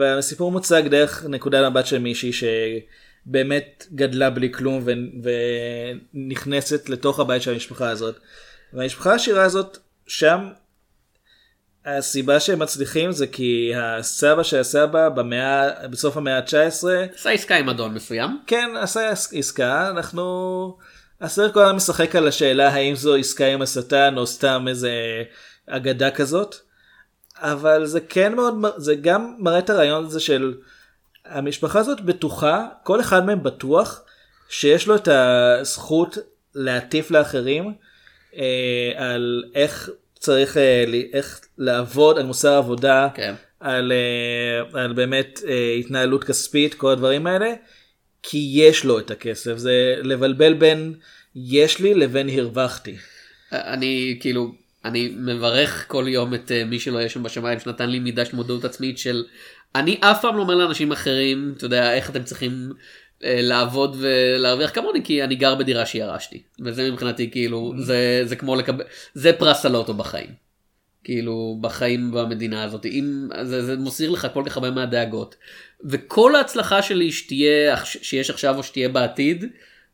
והסיפור מוצג דרך נקודה למבט של מישהי שבאמת גדלה בלי כלום ונכנסת לתוך הבית של המשפחה הזאת. והמשפחה העשירה הזאת, שם הסיבה שהם מצליחים זה כי הסבא שהסבא בסוף המאה ה-19 עשה עסקה עם אדון מסוים. כן, עשה עסקה. הסרט כל הזמן משחק על השאלה האם זו עסקה עם השטן או סתם איזה אגדה כזאת, אבל זה כן מאוד, זה גם מראה את הרעיון הזה של המשפחה הזאת בטוחה, כל אחד מהם בטוח שיש לו את הזכות להטיף לאחרים על איך צריך לעבוד, על מוסר עבודה, על באמת התנהלות כספית, כל הדברים האלה, כי יש לו את הכסף. זה לבלבל בין יש לי לבין הרווחתי. אני מברך כל יום את מי שלא יש שם בשמיים, שנתן לי מידה של מודעות עצמית של, אני אף פעם לא אומר לאנשים אחרים, אתה יודע, איך אתם צריכים לעבוד ולהרוויח כמוני, כי אני גר בדירה שירשתי, וזה מבחינתי כאילו, זה כמו לקבל, זה פרס על אוטו בחיים, כאילו בחיים במדינה הזאת, זה מוסיר לך כל כך הרבה מהדאגות, וכל ההצלחה שלי שיש עכשיו או שתהיה בעתיד,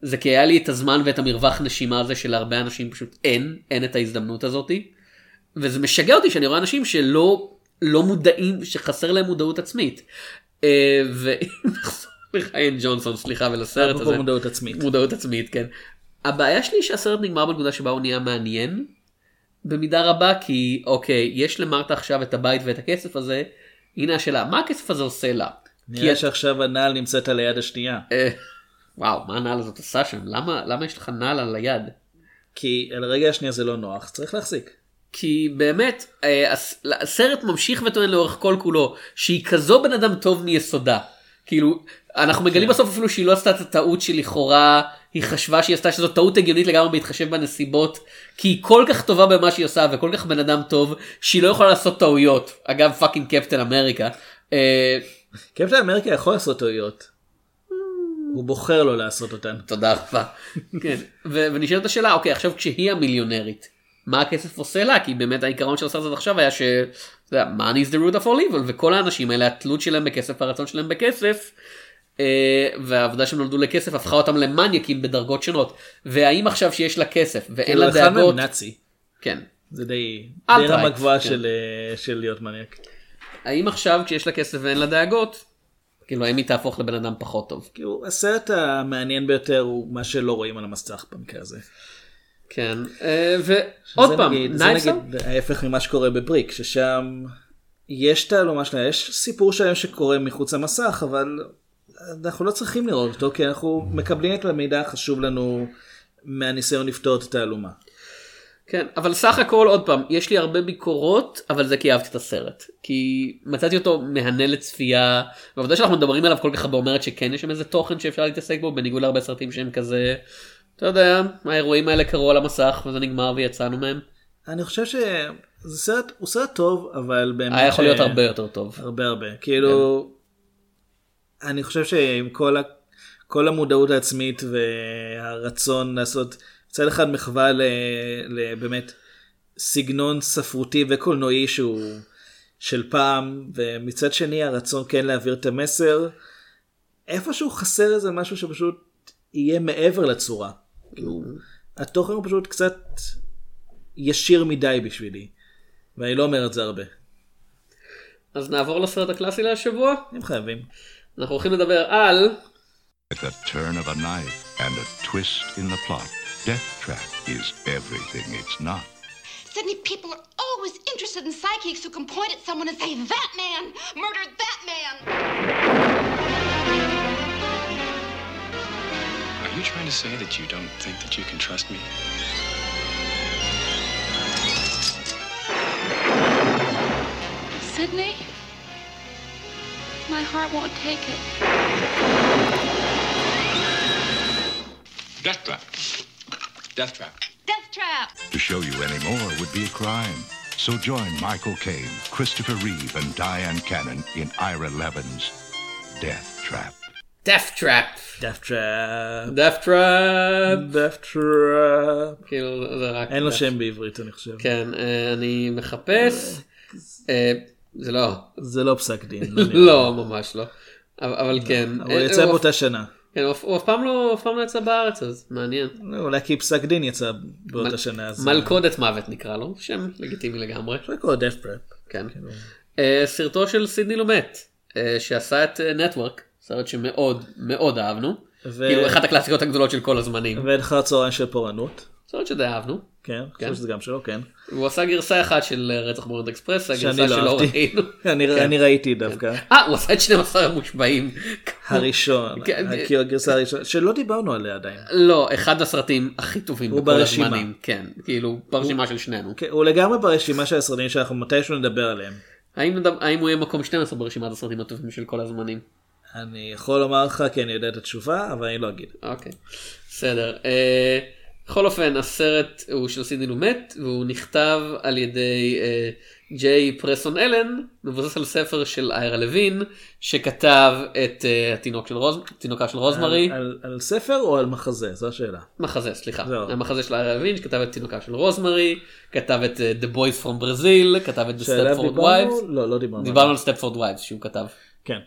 זה כי היה לי את הזמן ואת המרווח נשימה הזה שלהרבה אנשים פשוט אין את ההזדמנות הזאת, וזה משגע אותי שאני רואה אנשים שלא מודעים, שחסר להם מודעות עצמית, ואם ריאן ג'ונסון, סליחה, ולסרט הזה. מודעות עצמית. מודעות עצמית, כן. הבעיה שלי שהסרט נגמר בנקודה שבה הוא נהיה מעניין, במידה רבה, כי אוקיי, יש למרתה עכשיו את הבית ואת הכסף הזה, הנה השאלה, מה הכסף הזה עושה לה? נראה שעכשיו הנעל נמצאת על היד השנייה. וואו, מה הנעל הזאת עושה שם? למה יש לך נעל על היד? כי על הרגע השנייה זה לא נוח, צריך להחזיק. כי באמת, הסרט ממשיך וטוען לאורך כל כולו, שהיא כזו בן אדם טוב מיסודה. כאילו, אנחנו מגלים בסוף אפילו שהיא לא עשתה את הטעות שלכאורה היא חשבה שהיא עשתה, שזו טעות הגיונית לגמרי בהתחשב בנסיבות, כי היא כל כך טובה במה שהיא עושה וכל כך בן אדם טוב שהיא לא יכולה לעשות טעויות. אגב, פאקינג קפטן אמריקה. קפטן אמריקה יכול לעשות טעויות, הוא בוחר לא לעשות אותן. תודה רבה. כן, ונשארת השאלה, אוקיי, עכשיו כשהיא המיליונרית, מה הכסף עושה לה? כי באמת העיקרון שעושה זאת עכשיו היה money is the root of all evil, וכל האנשים האלה, התלות שלהם בכסף, הרצון שלהם בכסף, והעבודה שהם נולדו לכסף, הפכה אותם למניאקים בדרגות שונות. והאם עכשיו שיש לה כסף, ואין לה דאגות... אחד מהם נאצי. כן. זה די רמה גבוהה של להיות מניאק. האם עכשיו כשיש לה כסף ואין לה דאגות, כאילו האם היא תהפוך לבן אדם פחות טוב? כאילו הסרט המעניין ביותר הוא מה שלא רואים על המסך במקרה הזה. כן, ועוד פעם, Knives Out? ההפך ממה שקורה בבריק, ששם יש תעלומה שלה, יש סיפור שלהם שקורה מחוץ למסך, אבל אנחנו לא צריכים לראות אותו, כי אנחנו מקבלים את המידע החשוב לנו מהניסיון לפתור את התעלומה. כן, אבל סך הכל, עוד פעם, יש לי הרבה ביקורות, אבל זה כי אהבתי את הסרט. כי מצאתי אותו מהנה לצפייה, והעובדה שאנחנו מדברים עליו כל כך הרבה אומרת שכן יש שם איזה תוכן שאפשר להתעסק בו, בניגוד להרבה סרטים שהם כזה... אתה יודע, האירועים האלה קרו על המסך, וזה נגמר ויצאנו מהם. אני חושב שזה סרט, הוא סרט טוב, אבל באמת... היה יכול להיות הרבה יותר טוב. הרבה הרבה. כאילו, אני חושב שעם כל המודעות העצמית והרצון לעשות, צד אחד מחווה לבאמת סגנון ספרותי וקולנועי שהוא של פעם, ומצד שני הרצון כן להעביר את המסר, איפשהו חסר איזה משהו שפשוט... יהיה מעבר לצורה. התוכן הוא פשוט קצת ישיר מדי בשבילי. ואני לא אומר את זה הרבה. אז נעבור לסרט הקלאסי להשבוע? אם חייבים. אנחנו הולכים לדבר על... At the turn of a knife and a twist in the plot, Death Trap is everything it's not. Sydney, people are always interested in psychics who can point at someone and say, that man murdered that man. Are you trying to say that you don't think that you can trust me? Sidney? My heart won't take it. Death Trap. Death Trap. Death Trap! To show you any more would be a crime. So join Michael Caine, Christopher Reeve, and Diane Keaton in Ira Levin's Death Trap. Death Trap. כאילו, זה רק... אין לו שם בעברית, אני חושב. כן, אני מחפש. זה לא. זה לא פסק דין. לא, ממש לא. אבל כן. הוא יצא באותה שנה. כן, הוא אף פעם לא יצא בארץ, אז מעניין. אולי כי פסק דין יצא באותה שנה. מלכודת מוות נקרא לו, שם לגיטימי לגמרי. מלכודת Death Trap. כן. סרטו של סידני לומט, שעשה את נטוורק. סרט שמאוד מאוד אהבנו, כאילו אחת הקלאסיקות הגדולות של כל הזמנים. ואין אחר הצהריים של פורענות. סרט שדי אהבנו. כן, חושב שזה גם שלו, כן. הוא עשה גרסה אחת של רצח באוריינט אקספרס, הגרסה שלא ראינו. אני ראיתי דווקא. הוא עשה את 12 המושבעים. הראשון, כאילו הגרסה הראשונה, שלא דיברנו עליה עדיין. לא, אחד הסרטים הכי טובים בכל הזמנים. כן, כאילו ברשימה של שנינו. הוא לגמרי ברשימה של הסרטים שאנחנו מתישהו נדבר עליהם. האם הוא יהיה מקום 12 ברשימת הסרטים הטובים של כל הזמנים? אני יכול לומר לך כי אני יודע את התשובה, אבל אני לא אגיד. אוקיי, בסדר. בכל אופן, הסרט הוא של סידני לומט, והוא נכתב על ידי ג'יי פרסון אלן, מבוסס על ספר של איירה לוין, שכתב את התינוקה של רוזמרי. על ספר או על מחזה? זו השאלה. מחזה, סליחה. המחזה של איירה לוין, שכתב את התינוקה של רוזמרי, כתב את The Boys from Brazil, כתב את The Stepford Wives. לא דיברנו. דיברנו על Stepford Wives שהוא כתב. כן.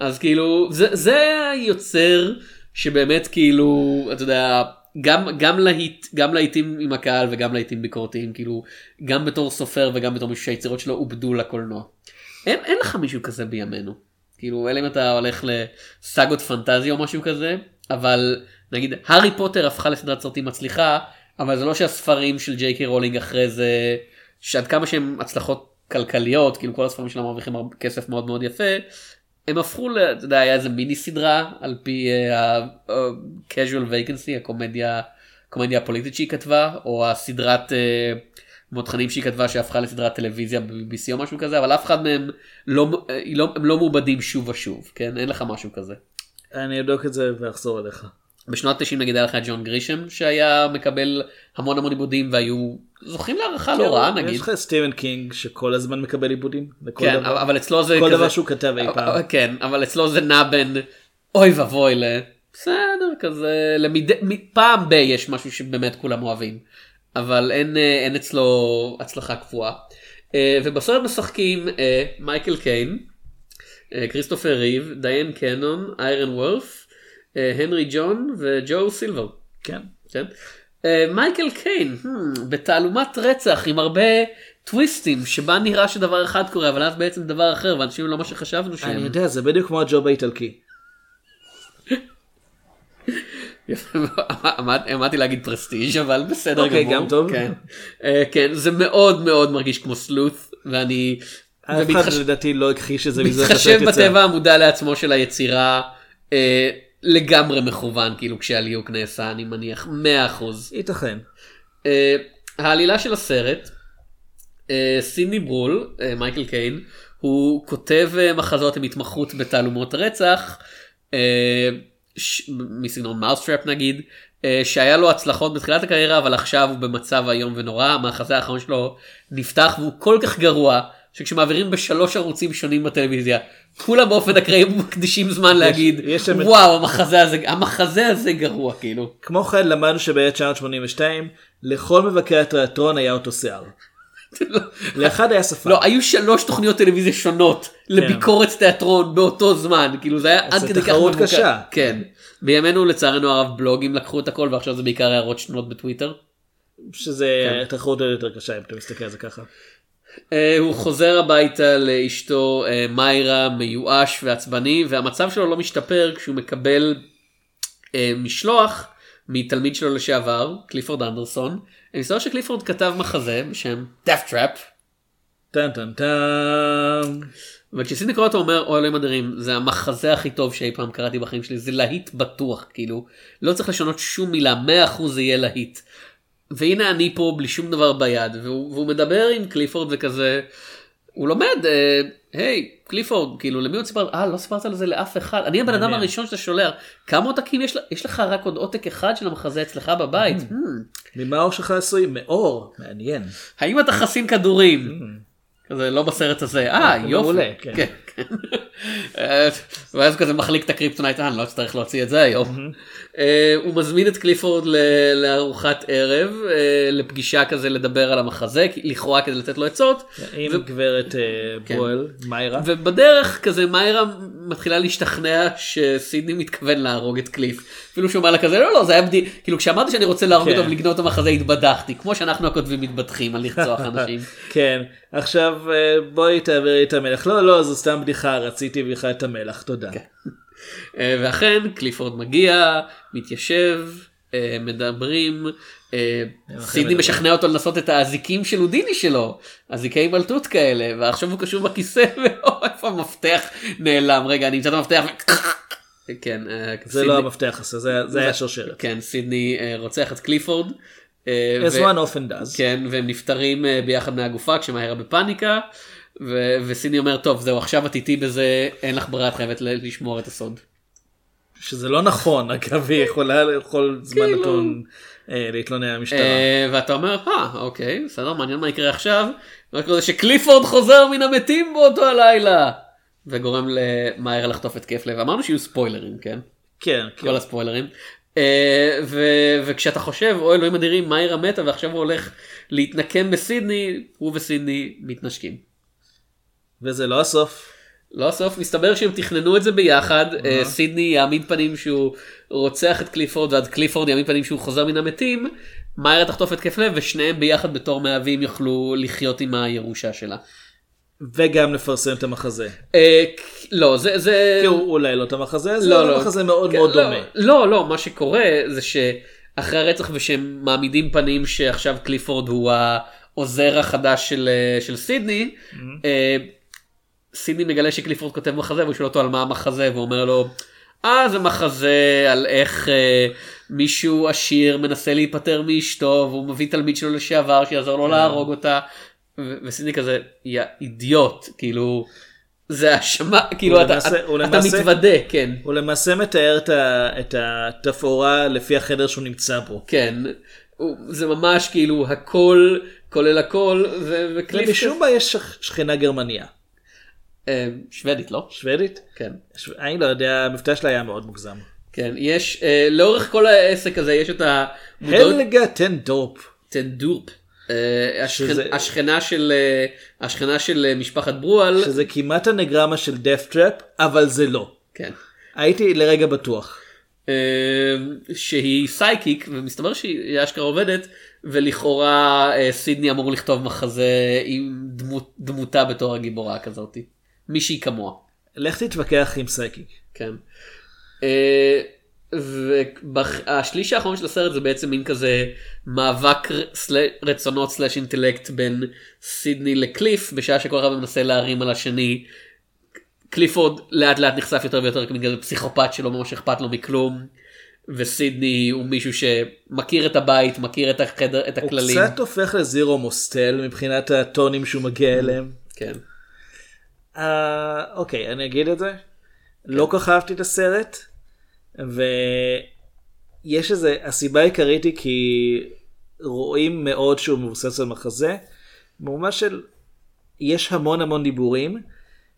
אז כאילו, זה יוצר שבאמת כאילו, אתה יודע, גם להיטים עם הקהל וגם להיטים ביקורתיים, כאילו, גם בתור סופר וגם בתור מישהו שהיצירות שלו עובדו לקולנוע. אין לך מישהו כזה בימינו. כאילו, אלא אם אתה הולך לסאגות פנטזיה או משהו כזה, אבל נגיד, הארי פוטר הפכה לסדרת סרטים מצליחה, אבל זה לא שהספרים של ג'יי קיי רולינג אחרי זה, שעד כמה שהן הצלחות כלכליות, כאילו כל הספרים שלהם מרוויחים כסף מאוד מאוד יפה, הם הפכו, אתה יודע, היה איזה מיני סדרה, על פי ה-Casual Vacancy, הקומדיה הפוליטית שהיא כתבה, או הסדרת מותחנים שהיא כתבה, שהפכה לסדרת טלוויזיה ב-BBC או משהו כזה, אבל אף אחד מהם, הם לא מועבדים שוב ושוב, כן? אין לך משהו כזה. אני אבדוק את זה ואחזור עליך. בשנות ה-90 נגיד היה לך ג'ון גרישם, שהיה מקבל המון המון עיבודים, והיו זוכים להערכה לא רעה נגיד. יש לך סטיבן קינג שכל הזמן מקבל עיבודים. כן, אבל אצלו זה... כל דבר שהוא כתב אי פעם. כן, אבל אצלו זה נע בין אוי ובוי ל... בסדר, כזה... פעם בי יש משהו שבאמת כולם אוהבים. אבל אין אצלו הצלחה קבועה. ובסרט משחקים מייקל קיין, כריסטופר ריב, דיין קנון, איירן וורף, הנרי ג'ון וג'ו סילבר. כן. כן. מייקל קיין, בתעלומת רצח עם הרבה טוויסטים, שבה נראה שדבר אחד קורה, אבל אז בעצם דבר אחר, ואנשים לא מה שחשבנו שהם... אני יודע, זה בדיוק כמו הג'וב האיטלקי. אמרתי להגיד פרסטיג' אבל בסדר גמור. אוקיי, גם טוב. כן, זה מאוד מאוד מרגיש כמו סלוט, ואני... אף אחד לדעתי לא הכחיש את זה. מתחשב בטבע המודע לעצמו של היצירה, לגמרי מכוון, כאילו כשהליוק נעשה, אני מניח 100%. ייתכן. העלילה של הסרט, סידני ברול, מייקל קיין, הוא כותב מחזות עם התמחות בתעלומות רצח, מסגנון מאוסטראפ נגיד, שהיה לו הצלחות בתחילת הקריירה, אבל עכשיו הוא במצב היום ונורא, המחזה האחרון שלו נפתח, והוא כל כך גרוע, שכשמעבירים ב3 ערוצים שונים בטלוויזיה, כולם באופן הקרעים מקדישים זמן להגיד, וואו, המחזה הזה גרוע, כאילו. כמו כן, למדנו שב-1982, לכל מבקרי התיאטרון היה אותו שיער. לאחד היה שפה. לא, היו 3 תוכניות טלוויזיה שונות, לביקורת תיאטרון באותו זמן, כאילו זה היה עד כדי כך... זה תחרות קשה. כן. בימינו, לצערנו הרב, בלוגים לקחו את הכל, ועכשיו זה בעיקר הערות שונות בטוויטר. שזה תחרות יותר קשה, אם אתה מסתכל על זה ככה. הוא חוזר הביתה לאשתו מיירה, מיואש ועצבני, והמצב שלו לא משתפר כשהוא מקבל משלוח מתלמיד שלו לשעבר, קליפורד אנדרסון. אני מסתכל שקליפורד כתב מחזה בשם Death Trap. טן טן טן. וכשסידני קורא אותו אומר, אוי אלוהים אדירים, זה המחזה הכי טוב שאי פעם קראתי בחיים שלי, זה להיט בטוח, כאילו. לא צריך לשנות שום מילה, 100% זה יהיה להיט. והנה אני פה בלי שום דבר ביד, והוא מדבר עם קליפורד וכזה, הוא לומד, היי, קליפורד, כאילו, למי עוד סיפרת? לא סיפרת על זה לאף אחד, אני הבן אדם הראשון שאתה שולח, כמה עותקים יש לך? רק עוד עותק אחד של המחזה אצלך בבית. ממה אור שלך עשוי? מאור, מעניין. האם אתה חסין כדורים? כזה לא בסרט הזה, יופי. ואז כזה מחליק את הקריפטונייט, אני לא צריך להוציא את זה היום. הוא מזמין את קליפורד לארוחת ערב, לפגישה כזה לדבר על המחזה, לכאורה כדי לתת לו עצות. עם גברת בואל, מיירה. ובדרך כזה מיירה מתחילה להשתכנע שסידני מתכוון להרוג את קליף. אפילו שהוא מעלה כזה, לא, לא, זה היה בדיוק, כאילו כשאמרתי שאני רוצה להרוג אותו ולגנוב את המחזה, התבדחתי, כמו שאנחנו הכותבים מתבדחים על לרצוח אנשים. כן, עכשיו בואי תעברי את המלך. לא, לא, זו סתם בדיחה, רציתי בדיחה את המלך, תודה. ואכן, קליפורד מגיע, מתיישב, מדברים, סידני משכנע אותו לנסות את האזיקים של הודיני שלו, אזיקי מלטות כאלה, ועכשיו הוא קשור בכיסא, ואיפה המפתח נעלם, רגע, אני אמצא את המפתח כן, זה לא המפתח, זה היה שושרת. כן, סידני רוצח את קליפורד. As one often does. כן, והם נפטרים ביחד מהגופה, כשמהירה בפאניקה, וסידני אומר, טוב, זהו, עכשיו את איתי בזה, אין לך ברירה, את חייבת לשמור את הסוד. שזה לא נכון, אגב, היא יכולה לכל זמן נתון להתלונן המשטרה. ואתה אומר, אוקיי, בסדר, מעניין מה יקרה עכשיו, רק כזה שקליפורד חוזר מן המתים באותו הלילה. וגורם למהר לחטוף את כיף לב. אמרנו שיהיו ספוילרים, כן? כן. כל הספוילרים. וכשאתה חושב, או אלוהים אדירים, מהר מתה, ועכשיו הוא הולך להתנקם בסידני, הוא וסידני מתנשקים. וזה לא הסוף. לא הסוף, מסתבר שהם תכננו את זה ביחד, סידני יעמיד פנים שהוא רוצח את קליפורד, ועד קליפורד יעמיד פנים שהוא חוזר מן המתים, מהר תחטוף את כיף לב, ושניהם ביחד בתור מאבים יוכלו לחיות עם הירושה שלה. וגם לפרסם את המחזה. לא, זה... כי הוא אולי לא את המחזה, זה המחזה מאוד מאוד דומה. לא, לא, מה שקורה זה שאחרי הרצח ושהם מעמידים פנים שעכשיו קליפורד הוא העוזר החדש של סידני, סידני מגלה שקליפורד כותב מחזה והוא שואל אותו על מה המחזה, והוא אומר לו, זה מחזה על איך מישהו עשיר מנסה להיפטר מאשתו, והוא מביא תלמיד שלו לשעבר שיעזור לו להרוג אותה, וסידני כזה, יא אידיוט, כאילו, זה השמה, כאילו, אתה מתוודה, כן. הוא למעשה מתאר את התפאורה לפי החדר שהוא נמצא בו. כן, זה ממש כאילו, הכל, כולל הכל, וקליף... ובשום בה יש שכנה גרמניה. שוודית, לא? שוודית? כן. אני לא יודע, המבטא שלה היה מאוד מוגזם. כן, יש, לאורך כל העסק הזה, יש את המודעות... הלגה טנדורפ. טנדורפ. השכנה של משפחת ברואל, שזה כמעט הנגרמה של Death Trap, אבל זה לא. כן. הייתי לרגע בטוח. שהיא סייקיק, ומסתבר שהיא אשכרה עובדת, ולכאורה סידני אמור לכתוב מחזה עם דמותה בתור הגיבורה כזאת. מישהי כמוה. לך תתווכח עם סייקיק. כן. והשליש האחרון של הסרט זה בעצם מין כזה מאבק רצונות סלש אינטלקט בין סידני לקליף, בשעה שכל רב מנסה להרים על השני. קליפורד לאט לאט נחשף יותר ויותר כמין כזה פסיכופת שלא ממש אכפת לו מכלום, וסידני הוא מישהו שמכיר את הבית, מכיר את החדר, את הכללים. הוא קצת הופך לזירו מוסטל מבחינת הטונים שהוא מגיע אליהם. כן. אוקיי, אני אגיד את זה. לא כך אהבתי את הסרט. ויש איזה, הסיבה העיקרית היא כי רואים מאוד שהוא מבוסס על מחזה, במובן של יש המון המון דיבורים,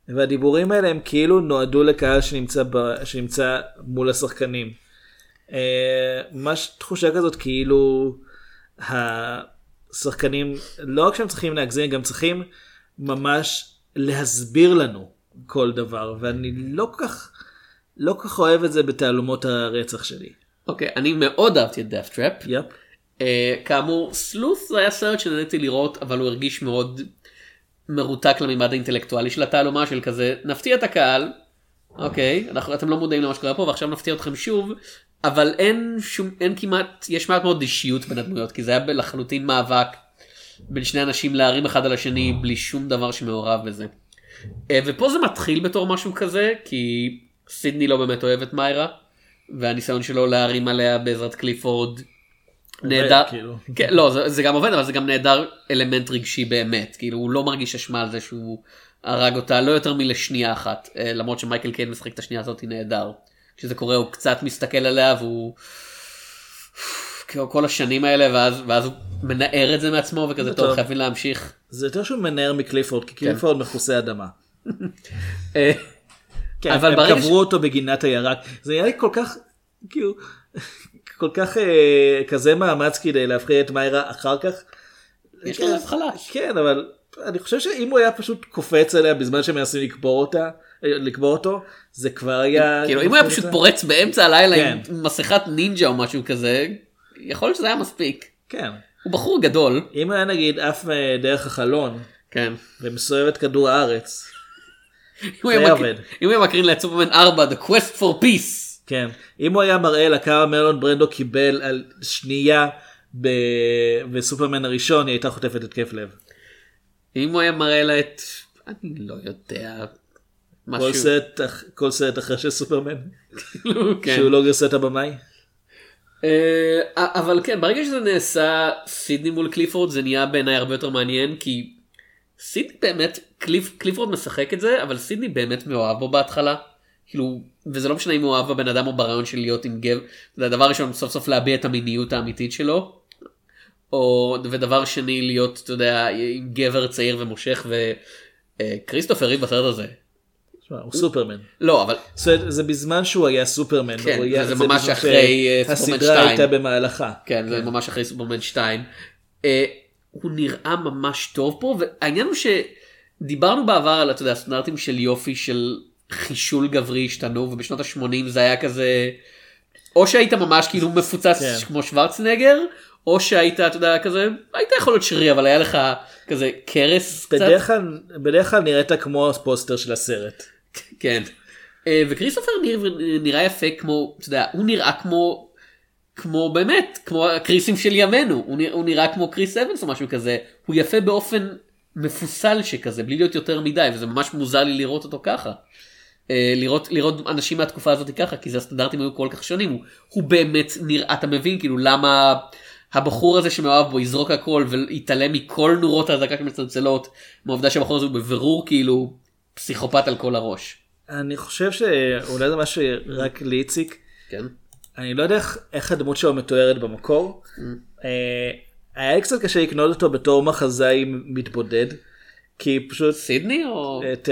והדיבורים האלה הם כאילו נועדו לקהל שנמצא מול השחקנים. תחושה כזאת כאילו השחקנים, לא רק שהם צריכים להגזים, גם צריכים ממש להסביר לנו כל דבר, ואני לא כל כך אוהב את זה בתעלומות הרצח שלי. אוקיי, אני מאוד אהבתי את Death Trap. כאמור, סלוס זה היה סרט שנהניתי לראות, אבל הוא הרגיש מאוד מרותק למימד האינטלקטואלי של התעלומה, של כזה, נפתיע את הקהל, אוקיי, אתם לא מודעים למה שקורה פה, ועכשיו נפתיע אתכם שוב, אבל אין כמעט, יש מעט מאוד אישיות בין הדמויות, כי זה היה לחלוטין מאבק בין שני אנשים להרים אחד על השני, בלי שום דבר שמעורב בזה. ופה זה מתחיל בתור משהו כזה, כי... סידני לא באמת אוהב את מיירה, והניסיון שלו להרים עליה בעזרת קליפורד נהדר, לא, זה גם עובד, אבל זה גם נהדר אלמנט רגשי באמת, כאילו הוא לא מרגיש אשמה על זה שהוא הרג אותה, לא יותר מלשנייה אחת, למרות שמייקל קיין משחק את השנייה הזאת נהדר, כשזה קורה הוא קצת מסתכל עליה, והוא כל השנים האלה, ואז הוא מנער את זה מעצמו, וכזה טוב, חייבים להמשיך. זה יותר שהוא מנער מקליפורד, כי קליפורד מכוסה אדמה. כן, אבל הם קברו אותו בגינת הירק. זה היה לי כל כך, כאילו, כל כך כזה מאמץ כדי להפחיד את מיירה אחר כך. יש לו לב חלש. כן, אבל אני חושב שאם הוא היה פשוט קופץ עליה בזמן שמנסים לקבור אותו, זה כבר היה... כאילו, אם הוא היה פשוט פורץ באמצע הלילה עם מסכת נינג'ה או משהו כזה, יכול להיות שזה היה מספיק. כן. הוא בחור גדול. אם היה נגיד אף דרך החלון, כן. ומסובב את כדור הארץ, זה יעבד. אם הוא היה מקרין לסופרמן 4, The Quest for Peace. כן. אם הוא היה מראה לכמה מרלון ברנדו קיבל על שנייה בסופרמן הראשון, היא הייתה חוטפת התקף לב. אם הוא היה מראה לה את... אני לא יודע... כל סט אחרי של סופרמן. שהוא לא גרסה את הבמאי. אבל כן, ברגע שזה נעשה סידני מול קליפורד, זה נהיה בעיניי הרבה יותר מעניין, כי סידני באמת, קליפורד משחק את זה, אבל סידני באמת מאוהב בו בהתחלה. כאילו, וזה לא משנה אם הוא אוהב בבן אדם או ברעיון של להיות עם גב. זה הדבר ראשון, סוף סוף להביע את המיניות האמיתית שלו. ודבר שני, להיות, אתה יודע, עם גבר צעיר ומושך, וכריסטופר ריב בסרט הזה. הוא סופרמן. לא, אבל... זה בזמן שהוא היה סופרמן. כן, זה ממש אחרי סופרמן 2. הסדרה הייתה במהלכה. כן, זה ממש אחרי סופרמן 2. הוא נראה ממש טוב פה, והעניין הוא שדיברנו בעבר על, אתה יודע, הסטנדרטים של יופי, של חישול גברי השתנו, ובשנות ה-80 זה היה כזה... או שהיית ממש כאילו מפוצץ כמו שוורצנגר, או שהיית, אתה יודע, כזה, היית יכול להיות שרי, אבל היה לך כזה קרס קצת. בדרך כלל נראית כמו פוסטר של הסרט. כן. וכריסטופר נראה יפה כמו, אתה יודע, הוא נראה כמו באמת, כמו הקריסים של ימינו. הוא נראה כמו קריס אבנס או משהו כזה. הוא יפה באופן מפוסל שכזה, בלי להיות יותר מדי, וזה ממש מוזר לי לראות אותו ככה. לראות אנשים מהתקופה הזאת ככה, כי זה הסטנדרטים היו כל כך שונים. הוא באמת נראה, אתה מבין, כאילו, למה... הבחור הזה שמאוהב בו יזרוק הכל ויתעלם מכל נורות ההזעקה שמצלצלות, מהעובדה שהבחור הזה הוא בבירור כאילו פסיכופת על כל הראש. אני חושב שאולי זה משהו רק ליציק. כן. אני לא יודע איך הדמות שלו מתוארת במקור. היה לי קצת קשה לקנות אותו בתור מחזאי מתבודד, כי פשוט... סידני או... את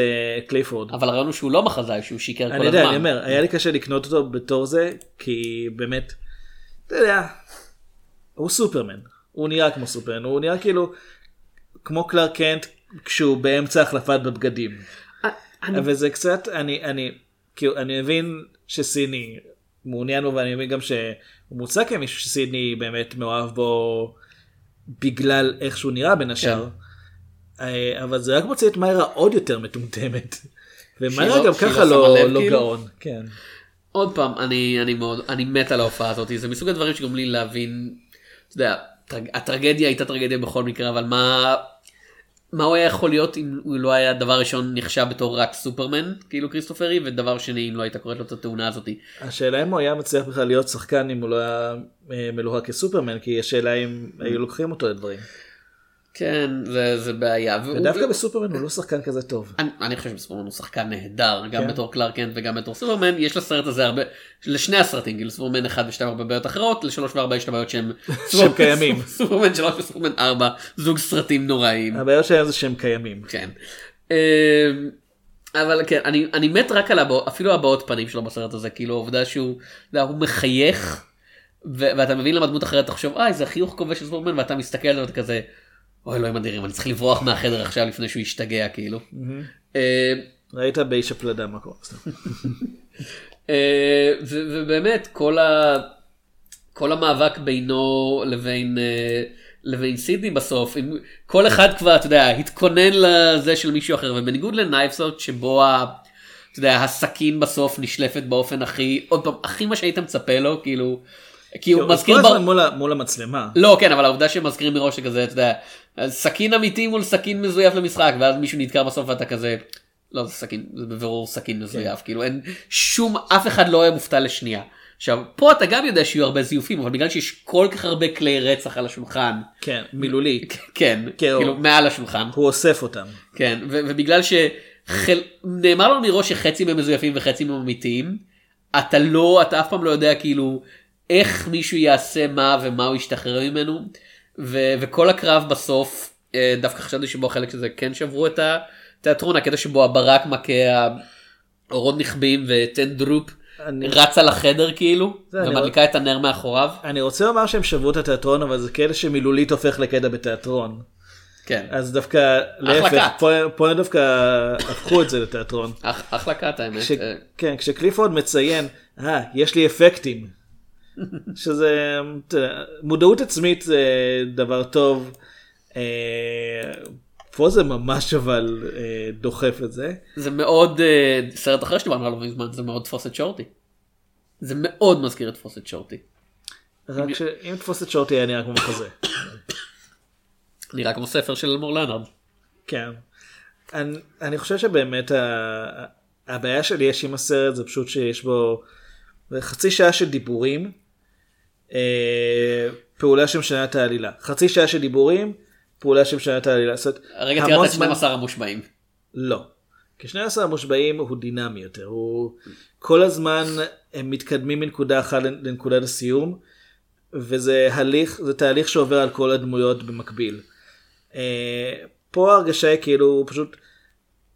קליפורד. אבל ראינו שהוא לא מחזאי, שהוא שיקר כל הזמן. אני יודע, אני אומר, היה לי קשה לקנות אותו בתור זה, כי באמת, אתה יודע... הוא סופרמן, הוא נראה כמו סופרמן, הוא נראה כאילו כמו קלארק קנט כשהוא באמצע החלפת בבגדים. וזה קצת, אני מבין שסידני מעוניין בו, ואני מבין גם שהוא מוצא כמישהו שסידני באמת מאוהב בו בגלל איך שהוא נראה בין השאר, אבל זה רק מוצא את מיירה עוד יותר מטומטמת, ומיירה גם ככה לא גאון. עוד פעם, אני מת על ההופעה הזאת, זה מסוג הדברים שגם לי להבין... אתה יודע, הטרגדיה הייתה טרגדיה בכל מקרה, אבל מה הוא היה יכול להיות אם הוא לא היה דבר ראשון נחשב בתור רק סופרמן, כאילו קריסטופרי, ודבר שני אם לא הייתה קוראת לו את התאונה הזאת. השאלה אם הוא היה מצליח בכלל להיות שחקן אם הוא לא היה מלוהה כסופרמן, כי השאלה אם היו לוקחים אותו לדברים. כן, זה בעיה. ודווקא בסופרמן הוא לא שחקן כזה טוב. אני חושב שבסופרמן הוא שחקן נהדר, גם בתור קלארק קנט וגם בתור סופרמן. יש לסרט הזה הרבה, לשני הסרטים, כאילו סופרמן 1 ו2 הרבה בעיות אחרות, ל3 ו4 יש לבעיות שהם קיימים. סופרמן 3 וסופרמן 4, זוג סרטים נוראים. הבעיות שהם זה שהם קיימים. כן. אבל כן, אני מת רק על אפילו הבעות פנים שלו בסרט הזה, כאילו העובדה שהוא מחייך, ואתה מבין למה דמות אחרת, אתה חושב, זה חיוך כובש של סופרמן, ואתה מסתכל עליו כזה אוי, לא הם אדירים, אני צריך לברוח מהחדר עכשיו לפני שהוא ישתגע, כאילו. ראית באיש הפלדה מה קורה. ובאמת, כל המאבק בינו לבין סידני בסוף, כל אחד כבר, אתה יודע, התכונן לזה של מישהו אחר, ובניגוד לנייבס אאוט, שבו, אתה יודע, הסכין בסוף נשלפת באופן הכי, עוד פעם, הכי מה שהיית מצפה לו, כאילו, כי הוא מזכיר מול המצלמה. לא, כן, אבל העובדה שמזכירים מראש כזה, אתה יודע, סכין אמיתי מול סכין מזויף למשחק, ואז מישהו נתקר בסוף ואתה כזה, לא, זה סכין, זה בבירור סכין מזויף, כאילו אין שום, אף אחד לא היה מופתע לשנייה. עכשיו, פה אתה גם יודע שיהיו הרבה זיופים, אבל בגלל שיש כל כך הרבה כלי רצח על השולחן. כן, מילולי. כן, כאילו מעל השולחן. הוא אוסף אותם. כן, ובגלל שנאמר לנו מראש שחצי מהם מזויפים וחצי מהם אמיתיים, אתה אף פעם לא יודע כאילו איך מישהו יעשה מה ומה הוא ישתחרר ממנו, וכל הקרב בסוף, דווקא חשבתי שבו חלק שזה כן שברו את התיאטרון, הקטע שבו הברק מכה אורות נכבים וטן דרופ רצה לחדר כאילו, ומדליקה את הנר מאחוריו. אני רוצה לומר שהם שברו את התיאטרון, אבל זה כאלה שמילולית הופך לקדע בתיאטרון. כן. אז דווקא, להפך, פה דווקא הפכו את זה לתיאטרון. אחלה קאט, האמת. כן, כשקליפורד מציין, יש לי אפקטים. שזה, מודעות עצמית זה דבר טוב. פה זה ממש אבל דוחף את זה. זה מאוד, סרט אחר שדיברנו עליו מזמן, זה מאוד תפוס את שורטי. זה מאוד מזכיר את תפוס את שורטי. רק שאם תפוס את שורטי היה נראה כמו כזה. נראה כמו ספר של אלמור לנארד. כן. אני חושב שבאמת הבעיה שלי יש עם הסרט, זה פשוט שיש בו חצי שעה של דיבורים, פעולה שמשנה את העלילה. חצי שעה של דיבורים, פעולה שמשנה את העלילה. הרגע תראה את 12 המושבעים. לא. כי 12 המושבעים הוא דינמי יותר. הוא כל הזמן הם מתקדמים מנקודה אחת לנקודת הסיום, וזה הליך, זה תהליך שעובר על כל הדמויות במקביל. פה ההרגשה היא כאילו פשוט,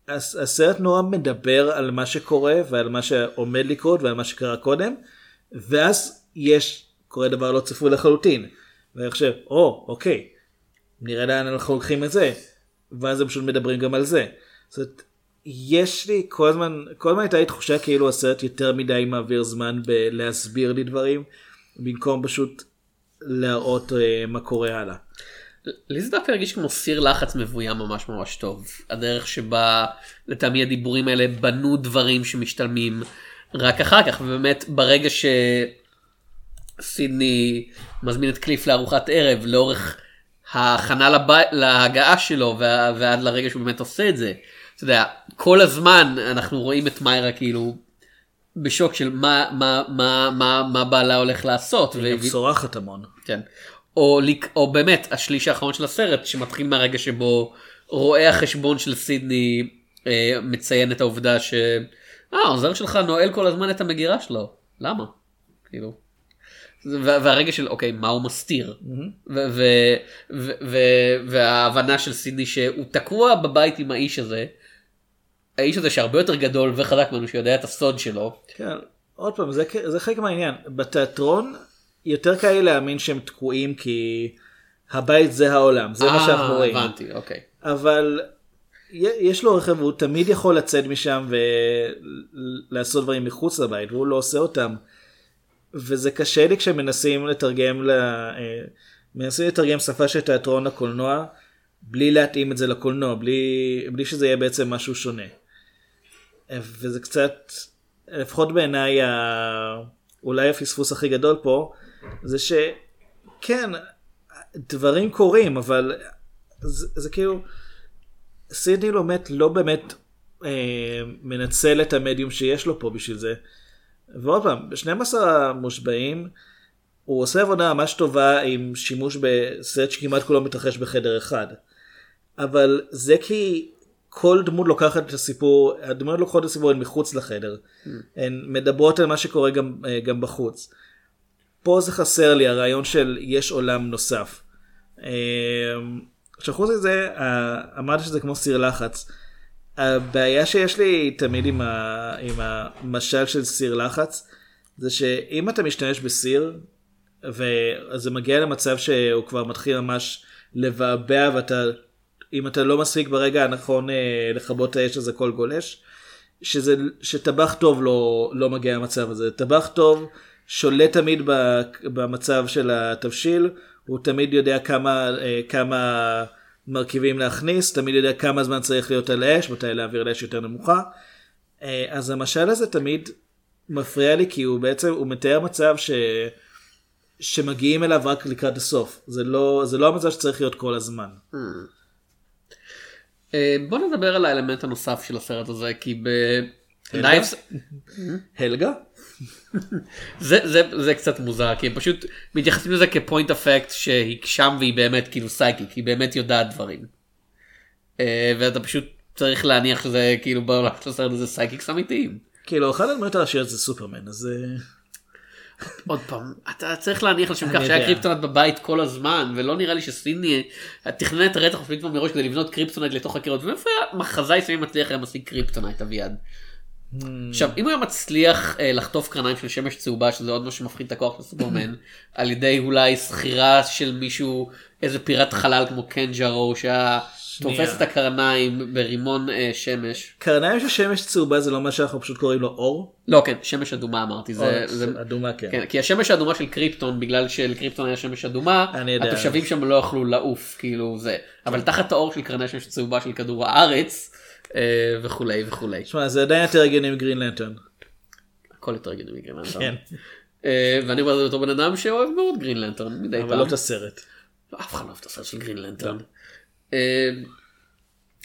הסרט נורא מדבר על מה שקורה ועל מה שעומד לקרות ועל מה שקרה קודם, ואז קורה דבר לא צפוי לחלוטין. ואני חושב, אוקיי, נראה לאן אנחנו לוקחים את זה, ואז הם פשוט מדברים גם על זה. זאת אומרת, יש לי כל הזמן הייתה לי תחושה כאילו הסרט יותר מדי מעביר זמן בלהסביר לי דברים, במקום פשוט להראות מה קורה הלאה. לי זה דווקא הרגיש כמו סיר לחץ מבוים ממש ממש טוב. הדרך שבה לטעמי הדיבורים האלה בנו דברים שמשתלמים רק אחר כך, ובאמת ברגע שסידני מזמין את קליף לארוחת ערב, לאורך ההכנה להגעה שלו ועד לרגע שהוא באמת עושה את זה, אתה יודע, כל הזמן אנחנו רואים את מיירה כאילו בשוק של מה בעלה הולך לעשות. היא גם שורחת המון. כן. או באמת, השליש האחרון של הסרט, שמתחיל מהרגע שבו רואה החשבון של סידני מציין את העובדה העוזר שלך נועל כל הזמן את המגירה שלו. למה? כאילו. והרגע של, אוקיי, מה הוא מסתיר? וההבנה של סידני שהוא תקוע בבית עם האיש הזה, האיש הזה שהרבה יותר גדול וחזק ממנו, שיודע את הסוד שלו. כן, עוד פעם, זה חלק מהעניין. בתיאטרון יותר קל להאמין שהם תקועים, כי הבית זה העולם, זה מה שאנחנו רואים. הבנתי, אוקיי. אבל יש לו רכב, הוא תמיד יכול לצאת משם ולעשות דברים מחוץ לבית, והוא לא עושה אותם. וזה קשה לי כשמנסים לתרגם שפה של תיאטרון לקולנוע, בלי להתאים את זה לקולנוע, בלי שזה יהיה בעצם משהו שונה. וזה קצת, לפחות בעיניי, אולי הפספוס הכי גדול פה, זה שכן, דברים קורים, אבל זה כאילו, סידני לומט לא באמת מנצל את המדיום שיש לו פה בשביל זה. ועוד פעם, 12 מושבעים, הוא עושה עבודה ממש טובה עם שימוש בסרט שכמעט כולו מתרחש בחדר אחד. אבל זה כי כל דמות לוקחת את הסיפור, הדמות לוקחות את הסיפור הן מחוץ לחדר. הן מדברות על מה שקורה גם בחוץ. פה זה חסר לי, הרעיון של יש עולם נוסף. שחוץ את זה, אמרת שזה כמו סיר לחץ. הבעיה שיש לי תמיד עם המשל של סיר לחץ, זה שאם אתה משתמש בסיר, וזה מגיע למצב שהוא כבר מתחיל ממש לבעבע, ואם אתה לא מספיק ברגע הנכון לכבות את האש, אז הכל גולש, שטבח טוב לא מגיע למצב הזה. טבח טוב שולט תמיד במצב של התבשיל, הוא תמיד יודע כמה מרכיבים להכניס, תמיד יודע כמה זמן צריך להיות על האש, מתי להעביר לאש יותר נמוכה. אז המשל הזה תמיד מפריע לי, כי הוא בעצם, הוא מתאר מצב שמגיעים אליו רק לקראת הסוף. זה לא המצב שצריך להיות כל הזמן. בוא נדבר על האלמנט הנוסף של הסרט הזה, כי הלגה? זה קצת מוזר, כי הם פשוט מתייחסים לזה כפוינט אפקט שהיא שם והיא באמת כאילו סייקיק, היא באמת יודעת דברים. ואתה פשוט צריך להניח שזה כאילו בעולם של הסרט הזה סייקיקס אמיתיים. כאילו, אחד הדמויות הראשיות זה סופרמן, אז עוד פעם, אתה צריך להניח לשם כך שהיה קריפטונט בבית כל הזמן, ולא נראה לי שסידני תכננת רצח מראש כדי לבנות קריפטונט לתוך הקירות, ומאיפה מחזאי סביב מצליח היה משיג קריפטונט, אביעד? עכשיו, אם הוא היה מצליח לחטוף קרניים של שמש צהובה, שזה עוד מה שמפחיד את הכוח לסופרמן, על ידי אולי סחירה של מישהו, איזה פירת חלל כמו קנג'רו, שתופס את הקרניים ברימון שמש. קרניים של שמש צהובה זה לא מה שאנחנו פשוט קוראים לו אור? לא, כן, שמש אדומה אמרתי. אדומה, כן. כי השמש האדומה של קריפטון, בגלל שלקריפטון היה שמש אדומה, התושבים שם לא יכלו לעוף, כאילו זה. אבל תחת האור של קרניים שמש צהובה של כדור הארץ, וכולי וכולי. תשמע, זה עדיין יותר הגיוני עם גרין לנטרן. הכל יותר הגיוני עם גרין לנטרן. ואני אומר, זה אותו בן אדם שאוהב מאוד גרין לנטרן מדי פעם. אבל לא את הסרט. אף אחד לא אוהב את הסרט של גרין לנטרן.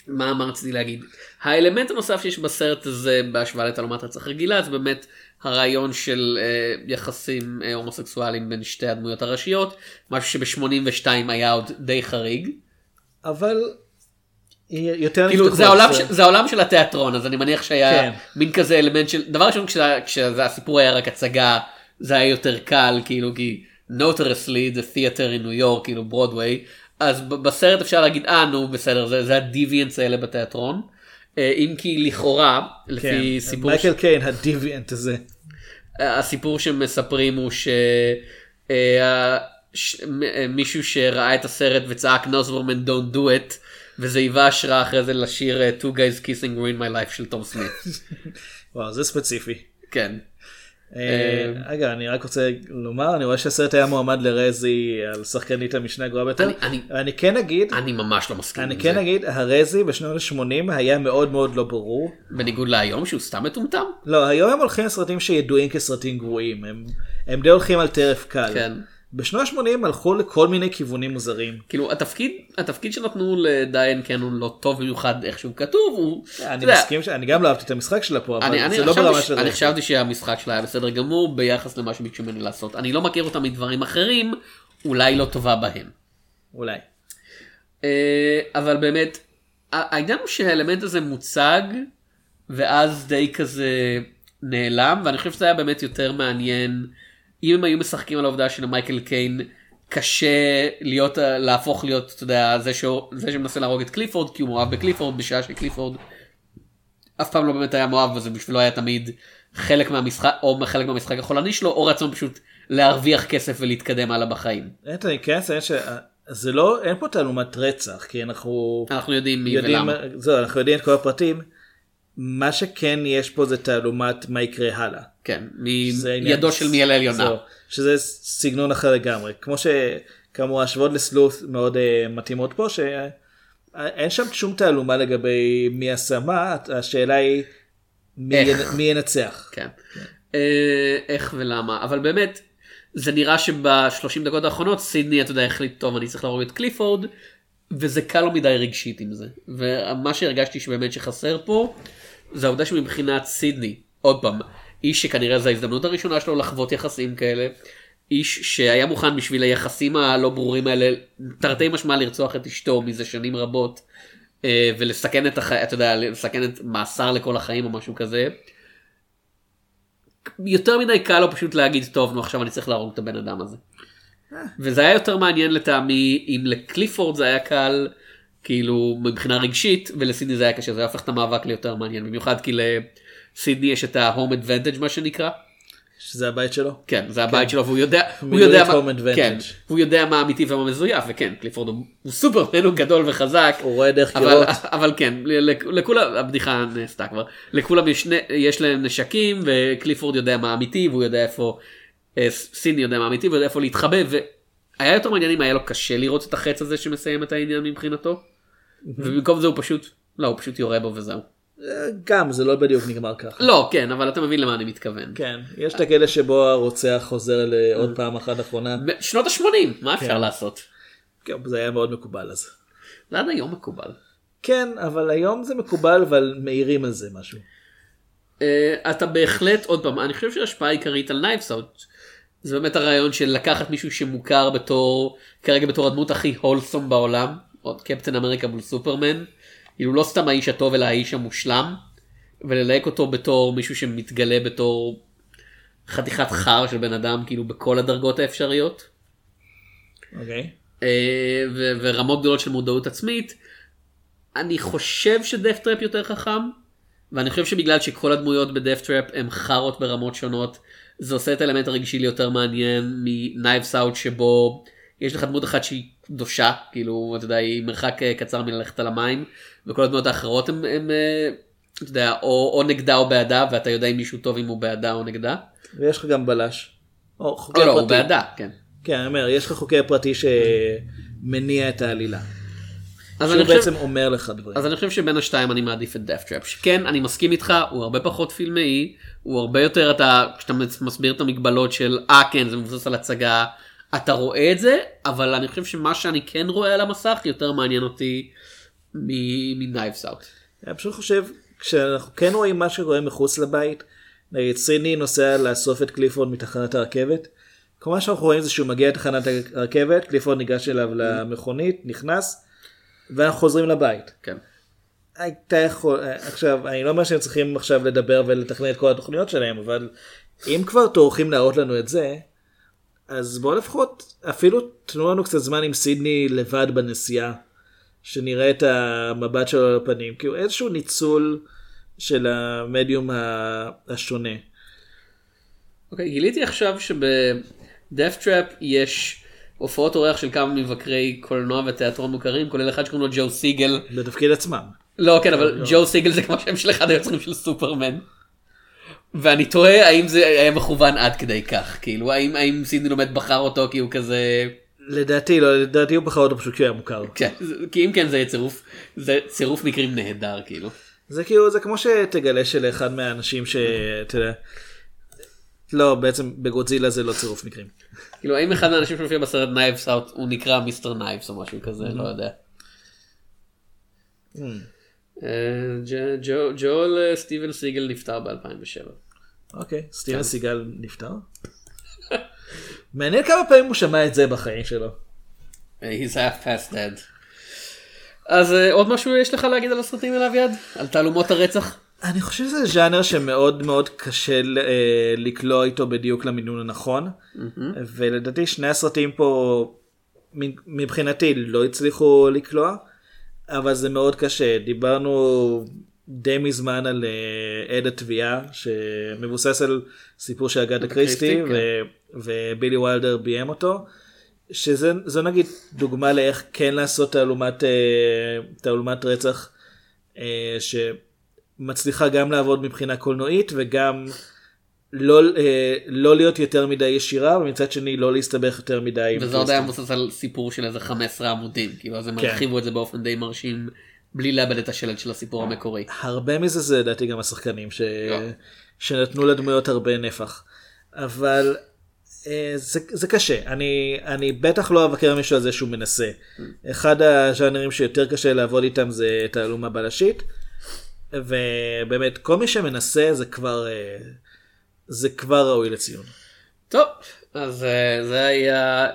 מה אמרתי להגיד? האלמנט הנוסף שיש בסרט הזה, בהשוואה לתעלומת רצח רגילה, זה באמת הרעיון של יחסים הומוסקסואליים בין שתי הדמויות הראשיות, משהו שב-82 היה עוד די חריג. אבל... כאילו זה העולם של התיאטרון, אז אני מניח שהיה מין כזה אלמנט של דבר ראשון, כשהסיפור היה רק הצגה זה היה יותר קל, כאילו כי notoriously the theater in New York, כאילו ברודווי, אז בסרט אפשר להגיד נו בסדר, זה הדיוויאנס האלה בתיאטרון, אם כי לכאורה לפי סיפור מייקל קיין הדיוויאנט הזה, הסיפור שמספרים הוא ש מישהו שראה את הסרט וצעק נוסברמן don't do it, וזה היווה השראה אחרי זה לשיר Two Guys Kissing Ruined My Life של תום סמית. וואו, זה ספציפי. כן. אגב, אני רק רוצה לומר, אני רואה שהסרט היה מועמד לרזי על שחקנית המשנה הגרועה ביותר. אני כן אגיד... אני ממש לא מסכים עם זה. אני כן אגיד, הרזי בשנות ה-80 היה מאוד מאוד לא ברור. בניגוד להיום שהוא סתם מטומטם? לא, היום הם הולכים לסרטים שידועים כסרטים גרועים. הם די הולכים על טרף קל. כן. בשנות ה-80 הלכו לכל מיני כיוונים מוזרים. כאילו, התפקיד שנתנו לדיין קן הוא לא טוב במיוחד איך שהוא כתוב, הוא... אני מסכים, אני גם לא אהבתי את המשחק שלה פה, אבל זה לא ברמה של... אני חשבתי שהמשחק שלה היה בסדר גמור ביחס למה שביקשו ממני לעשות. אני לא מכיר אותה מדברים אחרים, אולי לא טובה בהם. אולי. אבל באמת, העניין הוא שהאלמנט הזה מוצג, ואז די כזה נעלם, ואני חושב שזה היה באמת יותר מעניין... אם הם היו משחקים על העובדה של מייקל קיין קשה להפוך להיות, אתה יודע, זה שמנסה להרוג את קליפורד, כי הוא מואב בקליפורד, בשעה שקליפורד אף פעם לא באמת היה מואב, וזה בשבילו היה תמיד חלק מהמשחק, או חלק מהמשחק החולני שלו, או רצון פשוט להרוויח כסף ולהתקדם הלאה בחיים. אני כן אציין שזה לא, אין פה תעלומת רצח, כי אנחנו יודעים מי ולמה. זהו, אנחנו יודעים את כל הפרטים. מה שכן יש פה זה תעלומת מה יקרה הלאה. כן, מידו של מיאל עליונה. שזה סגנון אחר לגמרי. כמו שכאמור, השוואות לסלוט מאוד מתאימות פה, שאין שם שום תעלומה לגבי מי השמה, השאלה היא מי ינצח. כן, איך ולמה. אבל באמת, זה נראה שב-30 דקות האחרונות, סידני, אתה יודע, החליט טוב, אני צריך להרוג את קליפורד, וזה קל לא מדי רגשית עם זה. ומה שהרגשתי שבאמת שחסר פה, זה העובדה שמבחינת סידני, עוד פעם, איש שכנראה זו ההזדמנות הראשונה שלו לחוות יחסים כאלה, איש שהיה מוכן בשביל היחסים הלא ברורים האלה, תרתי משמע לרצוח את אשתו מזה שנים רבות, ולסכן את אתה יודע, לסכן את מאסר לכל החיים או משהו כזה, יותר מדי קל לו פשוט להגיד, טוב, נו עכשיו אני צריך להרוג את הבן אדם הזה. וזה היה יותר מעניין לטעמי, אם לקליפורד זה היה קל, כאילו מבחינה רגשית, ולסידני זה היה קשה, זה היה הופך את המאבק ליותר מעניין, במיוחד כי סידני יש את ה-Home Advantage, מה שנקרא. שזה הבית שלו. כן, זה הבית שלו, והוא יודע... הוא יודע מה אמיתי ומה מזויף, וכן, קליפורד הוא סופרמן, הוא גדול וחזק. הוא רואה דרך קירות. אבל כן, לכולם, הבדיחה נעשתה כבר, לכולם יש להם נשקים, וקליפורד יודע מה אמיתי, והוא יודע איפה... סידני יודע מה אמיתי, והוא יודע איפה להתחבב, והיה יותר מעניין אם היה לו קשה לראות את החץ הזה שמסיים את העניין מבחינתו, ובמקום זה הוא פשוט... לא, הוא פשוט יורה בו וזהו. גם, זה לא בדיוק נגמר ככה. לא, כן, אבל אתה מבין למה אני מתכוון. כן, יש את הכלא שבו הרוצח חוזר לעוד פעם אחת אחרונה. שנות ה-80, מה אפשר לעשות? כן, זה היה מאוד מקובל אז. זה עד היום מקובל. כן, אבל היום זה מקובל, אבל מהירים על זה משהו. אתה בהחלט, עוד פעם, אני חושב שההשפעה העיקרית על Knives Out, זה באמת הרעיון של לקחת מישהו שמוכר בתור, כרגע בתור הדמות הכי הולסום בעולם, עוד קפטן אמריקה מול סופרמן, כאילו לא סתם האיש הטוב אלא האיש המושלם, וללהק אותו בתור מישהו שמתגלה בתור חתיכת חר של בן אדם, כאילו בכל הדרגות האפשריות. אוקיי. ורמות גדולות של מודעות עצמית. אני חושב שדף טראפ יותר חכם, ואני חושב שבגלל שכל הדמויות בדף טראפ הם חרות ברמות שונות, זה עושה את האלמנט הרגשי יותר מעניין מ-Knives Out, שבו יש לך דמות אחת שהיא דושה, כאילו, אתה יודע, היא מרחק קצר מללכת על המים, וכל הדמות האחרות הם אתה יודע, או נגדה או בעדה, ואתה יודע אם מישהו טוב אם הוא בעדה או נגדה. ויש לך גם בלש. או חוקר פרטי. לא, הוא בעדה, כן. כן, אני אומר, יש לך חוקר פרטי שמניע את העלילה. שהוא בעצם אומר לך דברים. אז אני חושב שבין השתיים אני מעדיף את Death Trap. שכן, אני מסכים איתך, הוא הרבה פחות פילמאי, הוא הרבה יותר, כשאתה מסביר את המגבלות של, כן, זה מבוסס על הצגה, אתה רואה את זה, אבל אני חושב שמה שאני כן רואה על המסך, יותר מעניין אותי מ-Knives Out. אני פשוט חושב, כשאנחנו כן רואים מה שקורה מחוץ לבית, נגיד סיני נוסע לאסוף את קליפורד מתחנת הרכבת, כל מה שאנחנו רואים זה שהוא מגיע לתחנת הרכבת, קליפורד ניגש אליו למכונית, נכנס, ואנחנו חוזרים לבית. כן. הייתה יכול... עכשיו, אני לא אומר שהם צריכים עכשיו לדבר ולתכנן את כל התוכניות שלהם, אבל אם כבר תורכים להראות לנו את זה, אז בואו לפחות, אפילו תנו לנו קצת זמן עם סידני לבד בנסיעה, שנראה את המבט שלו על הפנים, כאילו איזשהו ניצול של המדיום השונה. אוקיי, גיליתי עכשיו שבדף טראפ יש הופעות אורח של כמה מבקרי קולנוע ותיאטרון מוכרים, כולל אחד שקוראים לו ג'ו סיגל. בתפקיד עצמם. לא, כן, אבל ג'ו סיגל זה כמו שם של אחד היוצרים של סופרמן. ואני תוהה האם זה היה מכוון עד כדי כך, כאילו, האם סידני לומד בחר אותו כי הוא כזה... לדעתי, לא, לדעתי הוא בחר אותו פשוט כי הוא היה מוכר. כן, כי אם כן זה צירוף, זה צירוף מקרים נהדר, כאילו. זה כאילו, זה כמו שתגלה של אחד מהאנשים שאתה יודע, לא, בעצם בגודזילה זה לא צירוף מקרים. כאילו, האם אחד מהאנשים שמופיע בסרט Knives Out, הוא נקרא מיסטר נייבס או משהו כזה, לא יודע. ג'ול סטיבן סיגל נפטר ב-2007. אוקיי, סטיבן סיגל נפטר? מעניין כמה פעמים הוא שמע את זה בחיים שלו. He's half past dead. אז עוד משהו יש לך להגיד על הסרטים אליו יד? על תעלומות הרצח? אני חושב שזה ז'אנר שמאוד מאוד קשה לקלוע איתו בדיוק למינון הנכון. ולדעתי שני הסרטים פה מבחינתי לא הצליחו לקלוע, אבל זה מאוד קשה. דיברנו די מזמן על עד התביעה שמבוסס על סיפור של אגתה קריסטי ובילי וילדר ביים אותו, שזו נגיד דוגמה לאיך כן לעשות תעלומת רצח שמצליחה גם לעבוד מבחינה קולנועית וגם לא להיות יותר מדי ישירה ומצד שני לא להסתבך יותר מדי. וזה עוד היה מבוסס על סיפור של איזה 15 עמודים, כאילו אז הם הרחיבו את זה באופן די מרשים בלי לאבד את השלד של הסיפור המקורי. הרבה מזה זה דעתי גם השחקנים שנתנו לדמויות הרבה נפח, אבל זה קשה. אני בטח לא אבקר מישהו על זה שהוא מנסה. אחד הז'אנרים שיותר קשה לעבוד איתם זה תעלומה בלשית, ובאמת כל מי שמנסה זה כבר ראוי לציון. טוב, אז זה היה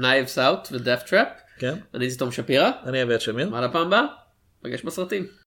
Knives Out ו-Death Trap. אני תום שפירא. אני אביעד שמיר. מה לפעם הבאה? פגש בסרטים.